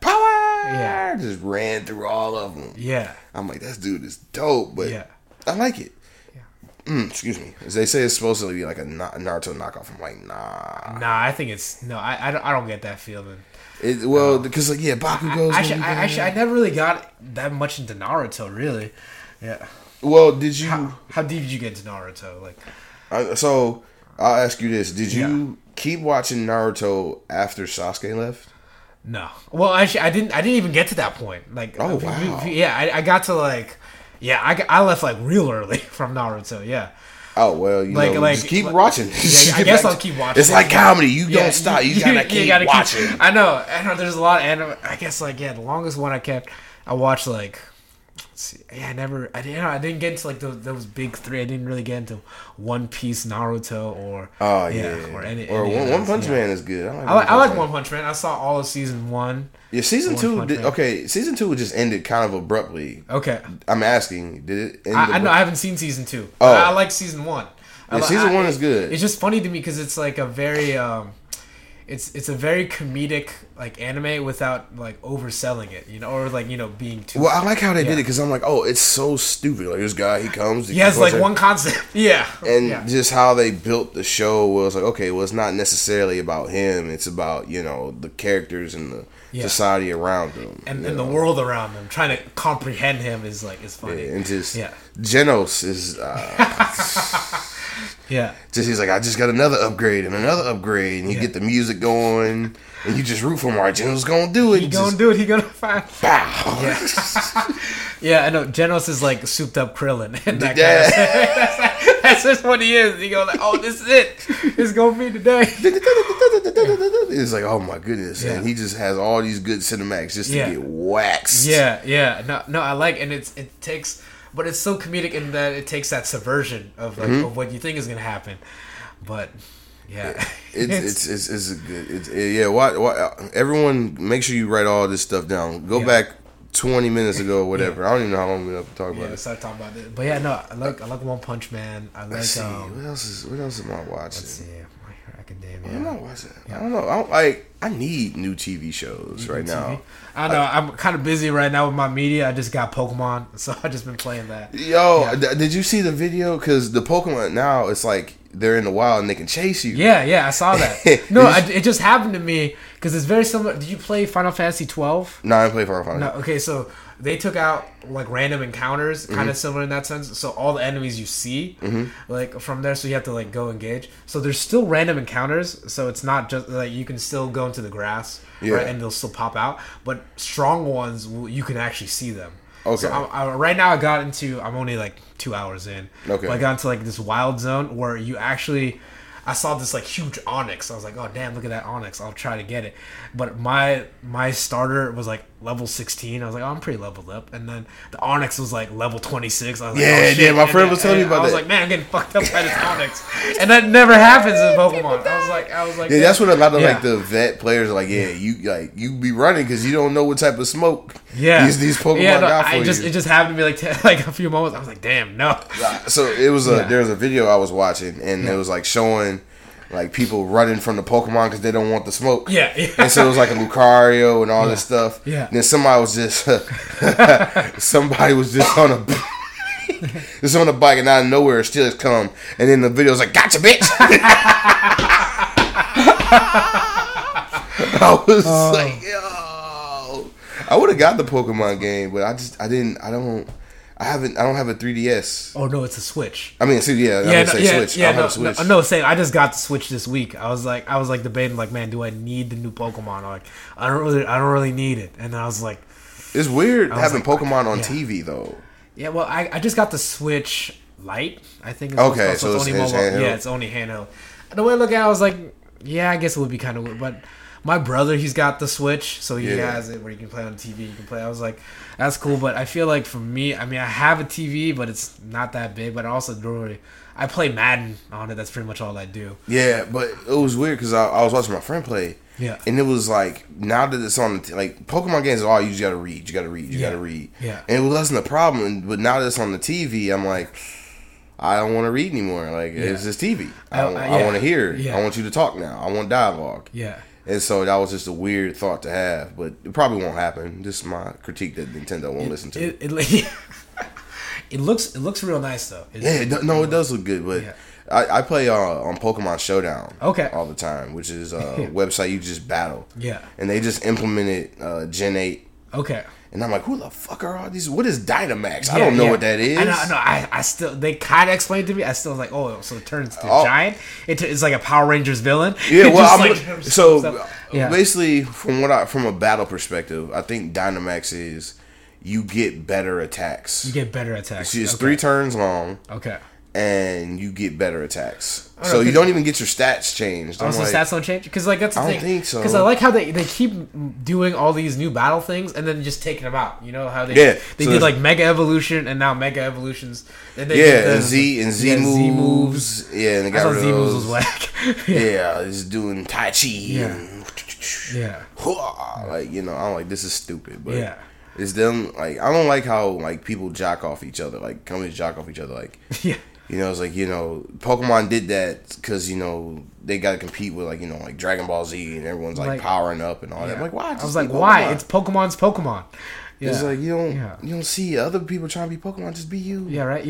power. Yeah, I just ran through all of them. Yeah, I'm like, this dude is dope, but I like it. Yeah. Excuse me. As they say, it's supposed to be like a Naruto knockoff. I'm like, nah. I think it's no. I don't get that feeling. Because Bakugo's. I never really got that much into Naruto, really. Yeah. Well, did you? How deep did you get into Naruto? Like, so I'll ask you this: Did you keep watching Naruto after Sasuke left? No. Well, actually, I didn't even get to that point. Like, oh wow. Yeah, I got to like, yeah, I left like real early from Naruto. Yeah. Oh well, you like, know, like, just keep like, watching. Yeah, I guess I'll keep watching. It's like comedy. You don't stop. You gotta keep watching. I know. There's a lot of anime. I guess like the longest one I watched like. I didn't get into like those big three. I didn't really get into One Piece, Naruto, or One Punch Man is good. I like One Punch Man. I saw all of season one. Yeah, season two just ended kind of abruptly. Okay, I'm asking, did it end? I know I haven't seen season two. Oh. I like season one. Yeah, season one is good. It's just funny to me because it's like a very It's a very comedic like anime without like overselling it, you know, or like, you know, being too. Well, I like how they did it because I'm like, oh, it's so stupid. Like this guy, he comes. He has like one concept, just how they built the show was like, okay, well, it's not necessarily about him. It's about, you know, the characters and the society around him and the world around him. Trying to comprehend him is funny. Yeah, and just Genos is. Yeah. Just he's like, I just got another upgrade, and you get the music going, and you just root for him. All right, Genos gonna do it. He gonna find. Bow. Yeah. Yeah, I know. Genos is like souped up Krillin, and that guy. That's just what he is. He goes like, oh, this is it. It's gonna be today. It's like, oh my goodness, and he just has all these good cinematics just to get waxed. Yeah, yeah. No, I like, and it takes. But it's so comedic in that it takes that subversion of like of what you think is gonna happen, but everyone, make sure you write all this stuff down. Go back 20 minutes ago, or whatever. I don't even know how long we're gonna talk about it. Start talking about it. But I like One Punch Man. I like. Let's see. What else am I watching? Let's see. Academia. I'm not watching. I don't know. I need new TV shows right now. I know. I'm kind of busy right now with my media. I just got Pokemon, so I've just been playing that. Yo, did you see the video? Because the Pokemon now, it's like they're in the wild and they can chase you. Yeah, I saw that. No, it just happened to me because it's very similar. Did you play Final Fantasy 12? No, I didn't play Final Fantasy. No, okay, so they took out like random encounters, kind of similar in that sense. So all the enemies you see, like from there, so you have to like go engage. So there's still random encounters, so it's not just like you can still go into the grass, right, and they'll still pop out. But strong ones, you can actually see them. Okay. So right now, I'm only like 2 hours in. Okay. But I got into like this wild zone where you actually. I saw this like huge onyx. I was like, oh damn, look at that onyx. I'll try to get it. But my starter was like level 16. I was like, oh, I'm pretty leveled up. And then the onyx was like level 26. I was like, oh, shit. My friend was telling me about that. I was like, man, I'm getting fucked up by this onyx. And that never happens in Pokemon. I was like, yeah, that's what a lot of like the vet players are like. Yeah, you be running because you don't know what type of smoke. Yeah, these Pokemon got for you. It just happened to me like a few moments. I was like, damn, no. So it was there was a video I was watching and it was like showing. Like people running from the Pokemon because they don't want the smoke. Yeah. And so it was like a Lucario and all this stuff. Yeah. And then somebody was just on a bike and out of nowhere it still has come. And then the video was like, "Gotcha, bitch!" I was like, "Yo!" I would have got the Pokemon game, but I don't have a 3DS. Oh no, it's a Switch. I mean, Switch. Yeah, I don't have a Switch. No, same. I just got the Switch this week. I was like debating, like, man, do I need the new Pokemon? Or, like, I don't really need it. And then I was like, it's weird having Pokemon on TV though. Yeah, well, I just got the Switch Lite. I think. Okay, so it's only handheld. Yeah, it's only handheld. The way I look at it, I was like, yeah, I guess it would be kind of weird, but. My brother, he's got the Switch, so he has it where you can play on TV. You can play. I was like, that's cool, but I feel like for me, I mean, I have a TV, but it's not that big. But I also don't really. I play Madden on it. That's pretty much all I do. Yeah, but it was weird because I was watching my friend play. Yeah, and it was like now that it's on like Pokemon games, all you just gotta read, gotta read. Yeah, and it wasn't a problem, but now that it's on the TV, I'm like. I don't want to read anymore. Like, it's just TV. I want to hear. Yeah. I want you to talk now. I want dialogue. Yeah. And so that was just a weird thought to have, but it probably won't happen. This is my critique that Nintendo won't listen to. It looks real nice though. It does look good, but I play on Pokemon Showdown all the time, which is a website you just battle. Yeah. And they just implemented Gen 8 Okay. And I'm like, who the fuck are all these? What is Dynamax? Yeah, I don't know what that is. I still they kind of explained to me. I still was like, oh, so it turns to giant. It's like a Power Rangers villain. Yeah, well, basically, from a battle perspective, I think Dynamax is you get better attacks. It's 3 turns long. Okay. And you get better attacks. So you don't even get your stats changed. Also, stats don't change? Because that's the thing. I don't think so. Because I like how they keep doing all these new battle things and then just taking them out. You know how they did like Mega Evolution and now Mega Evolutions. And Z moves. Yeah, and they got rid of Z moves was whack. It's doing Tai Chi. I'm like, this is stupid. But it's them. Like, I don't like how people jock off each other. Like, companies jock off each other. Like, you know, it's like, you know, Pokemon did that because, you know, they got to compete with, like, you know, like Dragon Ball Z and everyone's like powering up and all that. I'm like, why? Why? It's Pokemon's Pokemon. Yeah. It's like you don't see other people trying to be Pokemon, just be you. Yeah, right.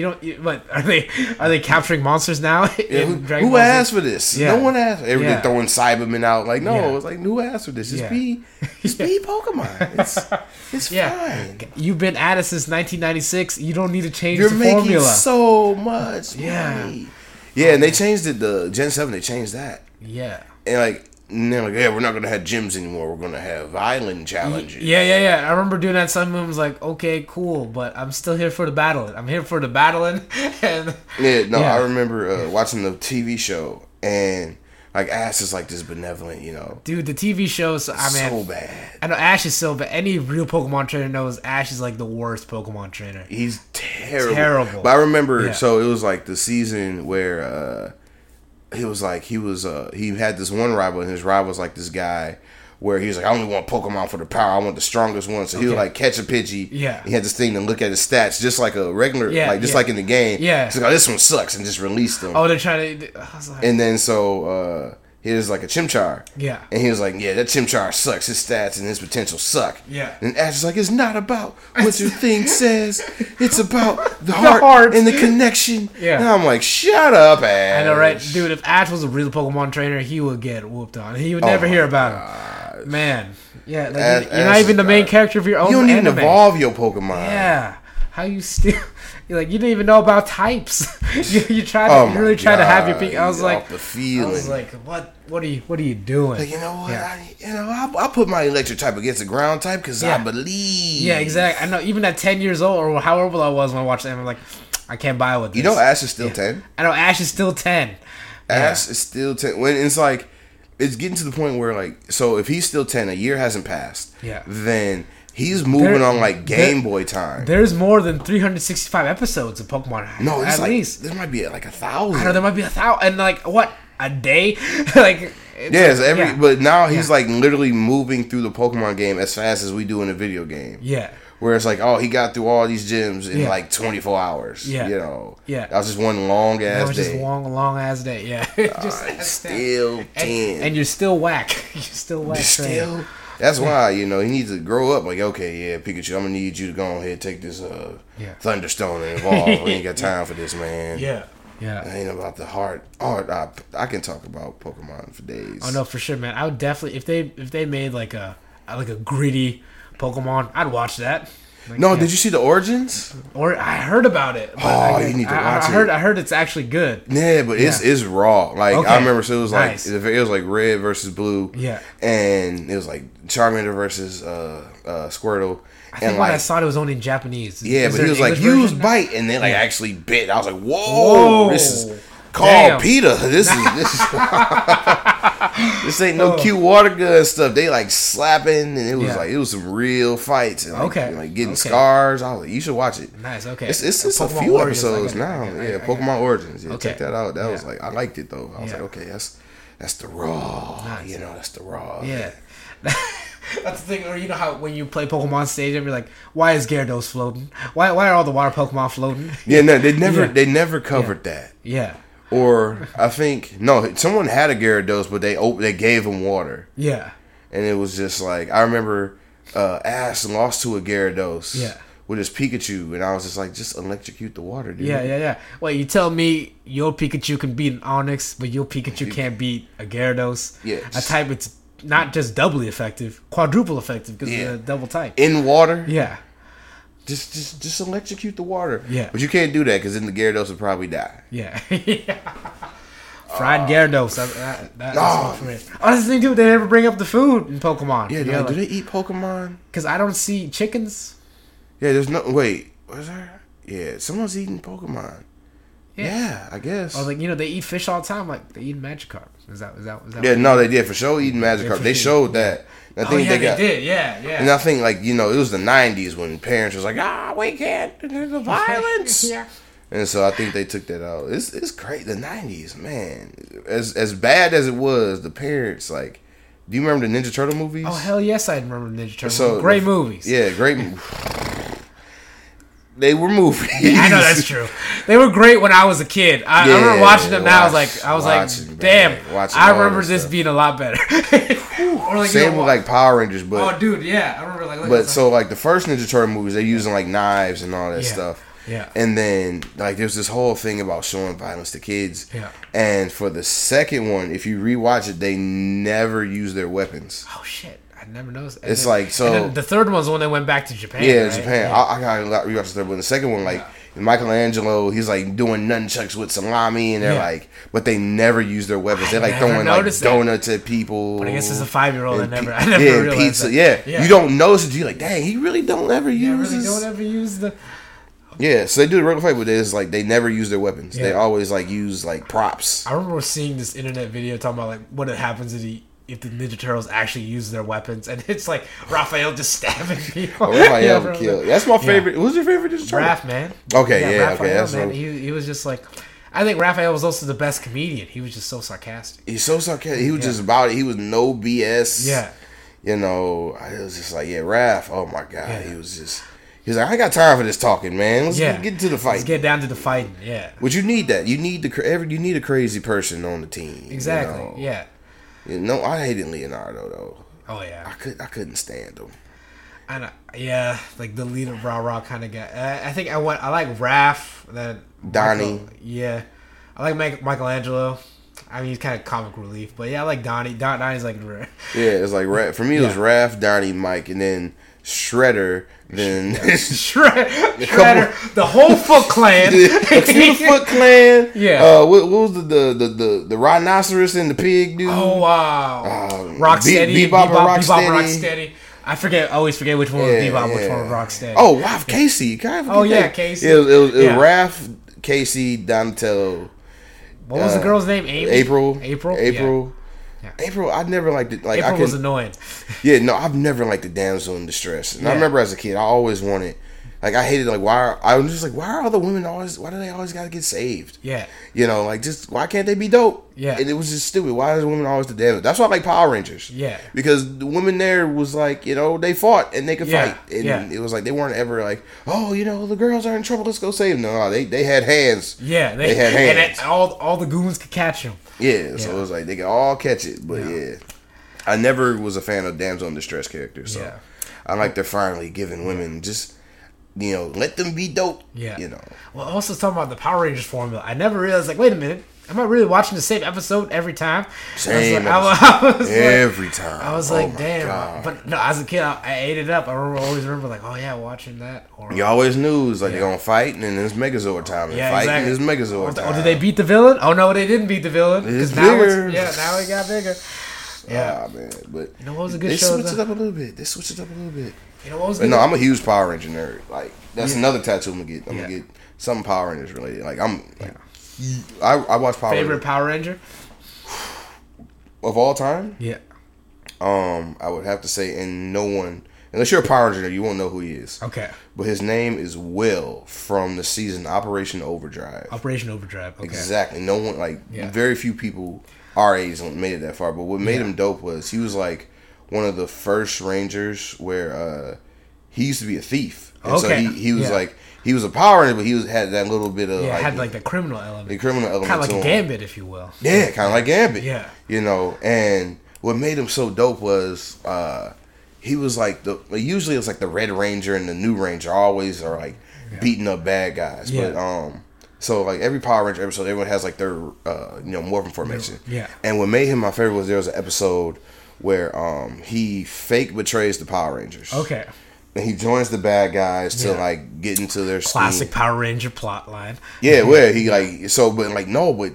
Are they capturing monsters now? Who asked for this? Yeah. No one asked. They're throwing Cybermen out. Like, no, it's like, who asked for this? Just be Pokemon. It's fine. You've been at it since 1996. You don't need to change the formula. You're making so much money. Yeah, and they changed it. The Gen 7, they changed that. Yeah, and and they're like, we're not going to have gyms anymore. We're going to have island challenges. I remember doing that. Someone was like, okay, cool, but I'm still here for the battling. And I remember watching the TV show, and Ash is this benevolent, you know. Dude, the TV show so bad. I know Ash is so bad. Any real Pokemon trainer knows Ash is the worst Pokemon trainer. He's terrible. But I remember, so it was the season where... he was he had this one rival, and his rival was this guy where he was I only want Pokemon for the power. I want the strongest one. So he would catch a Pidgey. Yeah. He had this thing to look at his stats, just like a regular, in the game. Yeah. He's this one sucks, and just released them. Oh, they're trying to. I was and then he was a Chimchar. Yeah. And he was that Chimchar sucks. His stats and his potential suck. Yeah. And Ash is it's not about what your thing says. It's about the heart and the connection. Yeah. And I'm like, shut up, Ash. I know, right? Dude, if Ash was a real Pokemon trainer, he would get whooped on. He would never hear about it. Man. Yeah. You're not even the main character of your own anime. You don't even evolve your Pokemon. Yeah. How you still... You're you didn't even know about types. you really try to have your peak. I was like, what are you doing? Like, you know what? Yeah. I put my electric type against a ground type because I believe. Yeah, exactly. I know. Even at 10 years old or however old I was when I watched them, I'm like, I can't buy with this. You know, Ash is still 10. I know Ash is still 10. Ash is still 10. When it's it's getting to the point where so if he's still 10, a year hasn't passed. Yeah. Then. He's moving on Game Boy time. There's more than 365 episodes of Pokemon. No, it's at least there might be 1,000. I know there might be 1,000, and what a day, But now he's literally moving through the Pokemon game as fast as we do in a video game. Yeah. Where it's he got through all these gyms in 24 hours. Yeah. You know. Yeah. That was just one long ass day. That was just one long ass day. Yeah. Still 10. And you're still whack. Still. That's why, he needs to grow up. Pikachu, I'm going to need you to go ahead and take this Thunderstone and evolve. We ain't got time for this, man. Yeah. Yeah. It ain't about the heart. I can talk about Pokemon for days. Oh, no, for sure, man. I would definitely, if they made a gritty Pokemon, I'd watch that. Did you see the Origins? I heard about it. You need to watch it. I heard it's actually good. Yeah, but it's raw. I remember, so it was red versus blue. Yeah, and it was Charmander versus Squirtle. I think I saw it was only in Japanese. Yeah, but he was use bite, and then actually bit. I was like, whoa. This is called PETA. This is. This ain't no cute water gun stuff. They slapping, and it was it was some real fights and getting scars. I was you should watch it. Nice, okay. It's just a few episodes now. Pokemon Origins. Yeah, check that out. That was I liked it though. I was like, okay, that's the raw. Nice. You know, that's the raw. Yeah. That's the thing, or you know how when you play Pokemon Stadium, you're like, why is Gyarados floating? Why are all the water Pokemon floating? Yeah, no, they never covered that. Yeah. Or I think someone had a Gyarados, but they gave him water. Yeah, and it was just I remember Ash lost to a Gyarados. Yeah. With his Pikachu, and I was just electrocute the water, dude. Yeah. Well, you tell me your Pikachu can beat an Onix, but your Pikachu can't beat a Gyarados. Yeah, a type it's not just doubly effective, quadruple effective because it's a double type. In water? Yeah. Just electrocute the water. Yeah. But you can't do that because then the Gyarados would probably die. Yeah. Fried Gyarados. Oh, that's the thing, too. They never bring up the food in Pokemon. Yeah, do they eat Pokemon? Because I don't see chickens. Yeah, there's no... Wait, was there? Yeah, someone's eating Pokemon. Yeah, I guess. I was like, they eat fish all the time. Like, they eat Magikarp. Is that yeah, no, they did for sure eating Magikarp. They showed that. I think they did. And I think, it was the 90s when parents was like, we can't. There's the violence. Yeah. And so I think they took that out. It's great. The 90s, man. As bad as it was, the parents, like, do you remember the Ninja Turtle movies? Oh, hell yes, I remember the Ninja Turtle movies. Great movies. Yeah, great movies. They were movies. Yeah, I know that's true. They were great when I was a kid. I remember watching them now. I was like, damn. I remember this stuff being a lot better. Same with Power Rangers, but oh, dude, yeah, I remember the first Ninja Turtle movies, they're using knives and all that stuff. Yeah. And then there's this whole thing about showing violence to kids. Yeah. And for the second one, if you rewatch it, they never use their weapons. Oh shit. I never noticed. It's the third one's when they went back to Japan. Yeah, right? Japan. Yeah. I gotta rewatch the third one. The second one, Michelangelo, he's doing nunchucks with salami, and they're but they never use their weapons. They're throwing donuts at people. But I guess as a 5-year-old, I never realized pizza. That. Yeah, yeah. You don't notice it. You're like, dang, he really don't ever use. Really don't ever use the. Yeah, so they do the regular fight, but it's they never use their weapons. Yeah. They always use props. I remember seeing this internet video talking about what happens to the. If the Ninja Turtles actually use their weapons, and it's Raphael just stabbing people. Oh, Raphael killed. That's my favorite. Yeah. Who's your favorite Ninja Turtle? Raph, man. Okay, Raphael, that's man. He was just I think Raphael was also the best comedian. He was just so sarcastic. He's so sarcastic. He was just about it. He was no BS. Yeah. I was just Raph. Oh my god, He was just. He's like, I ain't got time for this talking, man. Let's get to the fight. Let's get down to the fighting. Yeah. But you need that. You need a crazy person on the team. Exactly. Yeah. No, I hated Leonardo though. Oh yeah, I couldn't stand him. I know. Yeah, the leader rah-rah kind of guy. I like Raph. Then Donnie. I like Michelangelo. I mean, he's kind of comic relief, but I like Donnie. Donnie's like. Yeah, it's for me it was Raph, Donnie, Mike, and then Shredder. Then Shredder, the whole Foot Clan, Yeah. What was the rhinoceros and the pig dude? Oh wow, Rocksteady, Bebop, Rocksteady. I always forget which one was Bebop, which one was Rocksteady. Oh wow, Casey. Casey. It was Raph, Casey, Donatello. What was the girl's name? Amy? April. Yeah. Yeah. April, I never liked it. April was annoying. Yeah, no, I've never liked the damsel in distress. And I remember as a kid, I always wanted. I hated. Why are all the women always? Why do they always gotta get saved? Yeah. Just why can't they be dope? Yeah. And it was just stupid. Why is women always the damsel? That's why I like Power Rangers. Yeah. Because the women there was they fought and they could fight, and it was they weren't ever the girls are in trouble. Let's go save them. No, they had hands. Yeah. They had hands. And all the goons could catch them. Yeah, so it was they could all catch it, but I never was a fan of damsel in distress characters. So I like they're finally giving women just. Let them be dope. Yeah. Well, also talking about the Power Rangers formula, I never realized, wait a minute, am I really watching the same episode every time? Same episode. Every time. I was damn. God. But no, as a kid, I ate it up. I always remember, watching that. Or, you always knew it was they're going to fight, and then it's Megazord time. And fighting is Megazord time. Or did they beat the villain? Oh, no, they didn't beat the villain. Because now it got bigger. Yeah, man. But what was a good show? They switched it up a little bit. I'm a huge Power Ranger nerd. That's another tattoo I'm gonna get. I'm gonna get something Power Rangers related. I watch Power Rangers. Favorite Power Ranger of all time? Yeah. I would have to say, and no one, unless you're a Power Ranger, you won't know who he is. Okay. But his name is Will from the season Operation Overdrive. Okay. Exactly. No one very few people our age made it that far. But what made him dope was he was one of the first Rangers where he used to be a thief. And so he was he was a Power Ranger, but he had that little bit of... Yeah, had the criminal element. The criminal element. Kind of like Gambit, if you will. Yeah, kind of like Gambit. Yeah. And what made him so dope was he was usually it's the Red Ranger and the New Ranger always are beating up bad guys. Yeah. But so every Power Ranger episode, everyone has their morphin formation. Yeah. And what made him my favorite was there was an episode where he fake betrays the Power Rangers. Okay. And he joins the bad guys to like get into their classic scheme. Power Ranger plot line. Yeah, where he like so, but like no, but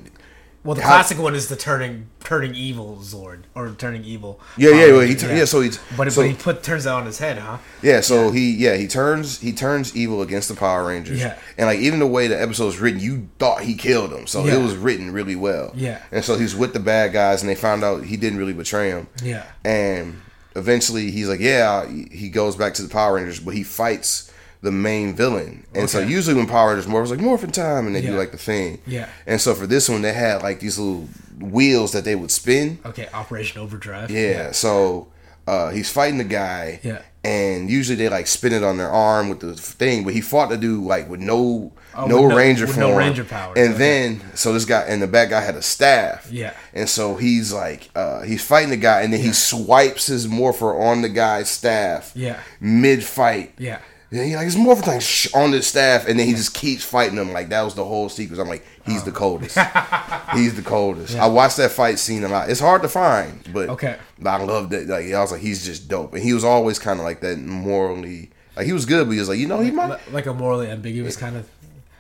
well, the classic one is the turning evil Zord or turning evil. Yeah, yeah, well, so he turns that on his head, huh? Yeah, so he turns evil against the Power Rangers. Yeah, and like even the way the episode was written, you thought he killed him, so it was written really well. Yeah, and so he's with the bad guys, and they found out he didn't really betray him. Yeah, and eventually he's like, yeah, he goes back to the Power Rangers, but he fights the main villain. And so usually when Power Rangers morph, it's like morphin' time, and they do like the thing. Yeah. And so for this one, they had like these little wheels that they would spin. Okay, Operation Overdrive. Yeah, so he's fighting the guy. Yeah. And usually they like spin it on their arm with the thing, but he fought the dude like with no ranger power. And then so this guy and the bad guy had a staff. Yeah. And so he's like he's fighting the guy, and then he swipes his morpher on the guy's staff. Yeah. Mid fight. Yeah. And he like his morpher thing on the staff, and then he just keeps fighting him. Like that was the whole sequence. I'm like, he's the coldest. He's the coldest. Yeah. I watched that fight scene a lot. It's hard to find, but I loved it. Like I was like, he's just dope, and he was always kind of like that morally. Like he was good, but he was like, you know, he might like a morally ambiguous kind of.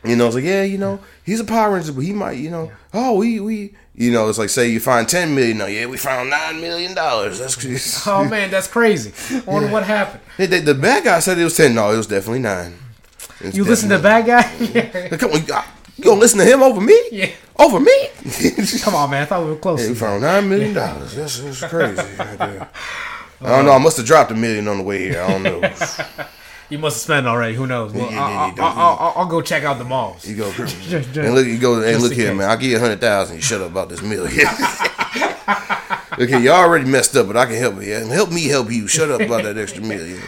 You know, it's like he's a Power Ranger, but he might, you know, we. You know, it's like, say you find $10 million. No, we found $9 million. That's crazy. Oh, man, that's crazy. I wonder what happened. The bad guy said it was 10. No, it was definitely 9. Was you listen to the bad guy? Yeah. Come on, you going to listen to him over me? Yeah. Over me? Come on, man. I thought we were close. We found $9 million. That's crazy right there. I don't know. I must have dropped $1 million on the way here. I don't know. You must have spent it already. Who knows? Well, I'll go check out the malls. You go, and look, here, man. I'll give you $100,000. You shut up about this $1 million. Okay, you already messed up, but I can help you. Help me help you. Shut up about that extra $1 million.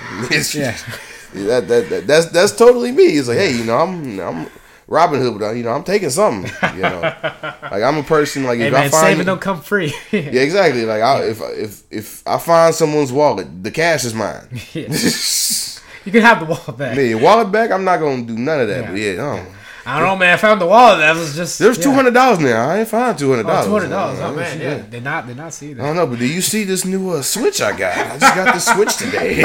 Yeah. That's totally me. It's like, hey, you know, I'm Robin Hood, but you know, I'm taking something. You know, like I'm a person. Like if I find saving don't come free. Yeah, exactly. Like if I find someone's wallet, the cash is mine. Yeah. You can have the wallet back. Man, your wallet back? I'm not going to do none of that. Yeah. But I don't know, man. I found the wallet. That was just... There's $200 in there. I ain't found $200. Oh, $200. Oh, man. Yeah. Did not see that. I don't know, but do you see this new Switch I got? I just got this Switch today.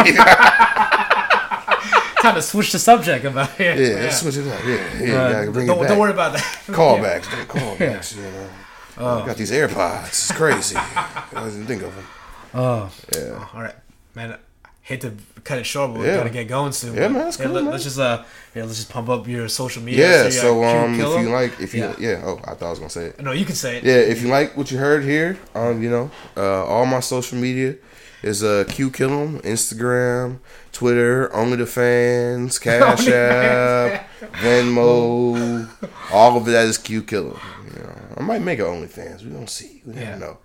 Time to switch the subject about it. Yeah, let's switch it up. Yeah, bring it back. Don't worry about that. Callbacks. Callbacks. Yeah. I got these AirPods. It's crazy. I didn't think of them. Oh. Yeah. All right. Man, hate to cut it short, but we gotta get going soon. Yeah, man, that's cool. Man. Let's just pump up your social media. Yeah, so I thought I was gonna say it. No, you can say it. Yeah, if you like what you heard here, all my social media is Q Kill 'em, Instagram, Twitter, Only the Fans, Cash App, Venmo, all of that is Q Kill 'em. You know, I might make an OnlyFans. We don't see. We never know.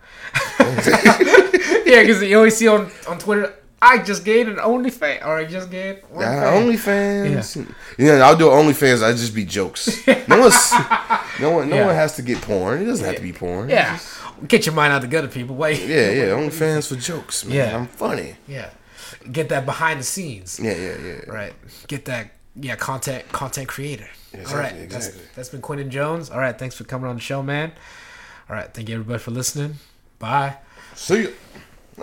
Yeah, because you always see on Twitter. I just gave an OnlyFans, or I just gave OnlyFans. Yeah. I'll do OnlyFans. I just be jokes. No one has to get porn. It doesn't have to be porn. Yeah, just... get your mind out the gutter, people. Wait. Yeah. OnlyFans for jokes, man. Yeah. I'm funny. Yeah, get that behind the scenes. Yeah. Right. Get that. Yeah, content creator. Exactly, all right. Exactly. That's been Quinn Jones. All right. Thanks for coming on the show, man. All right. Thank you everybody for listening. Bye. See ya.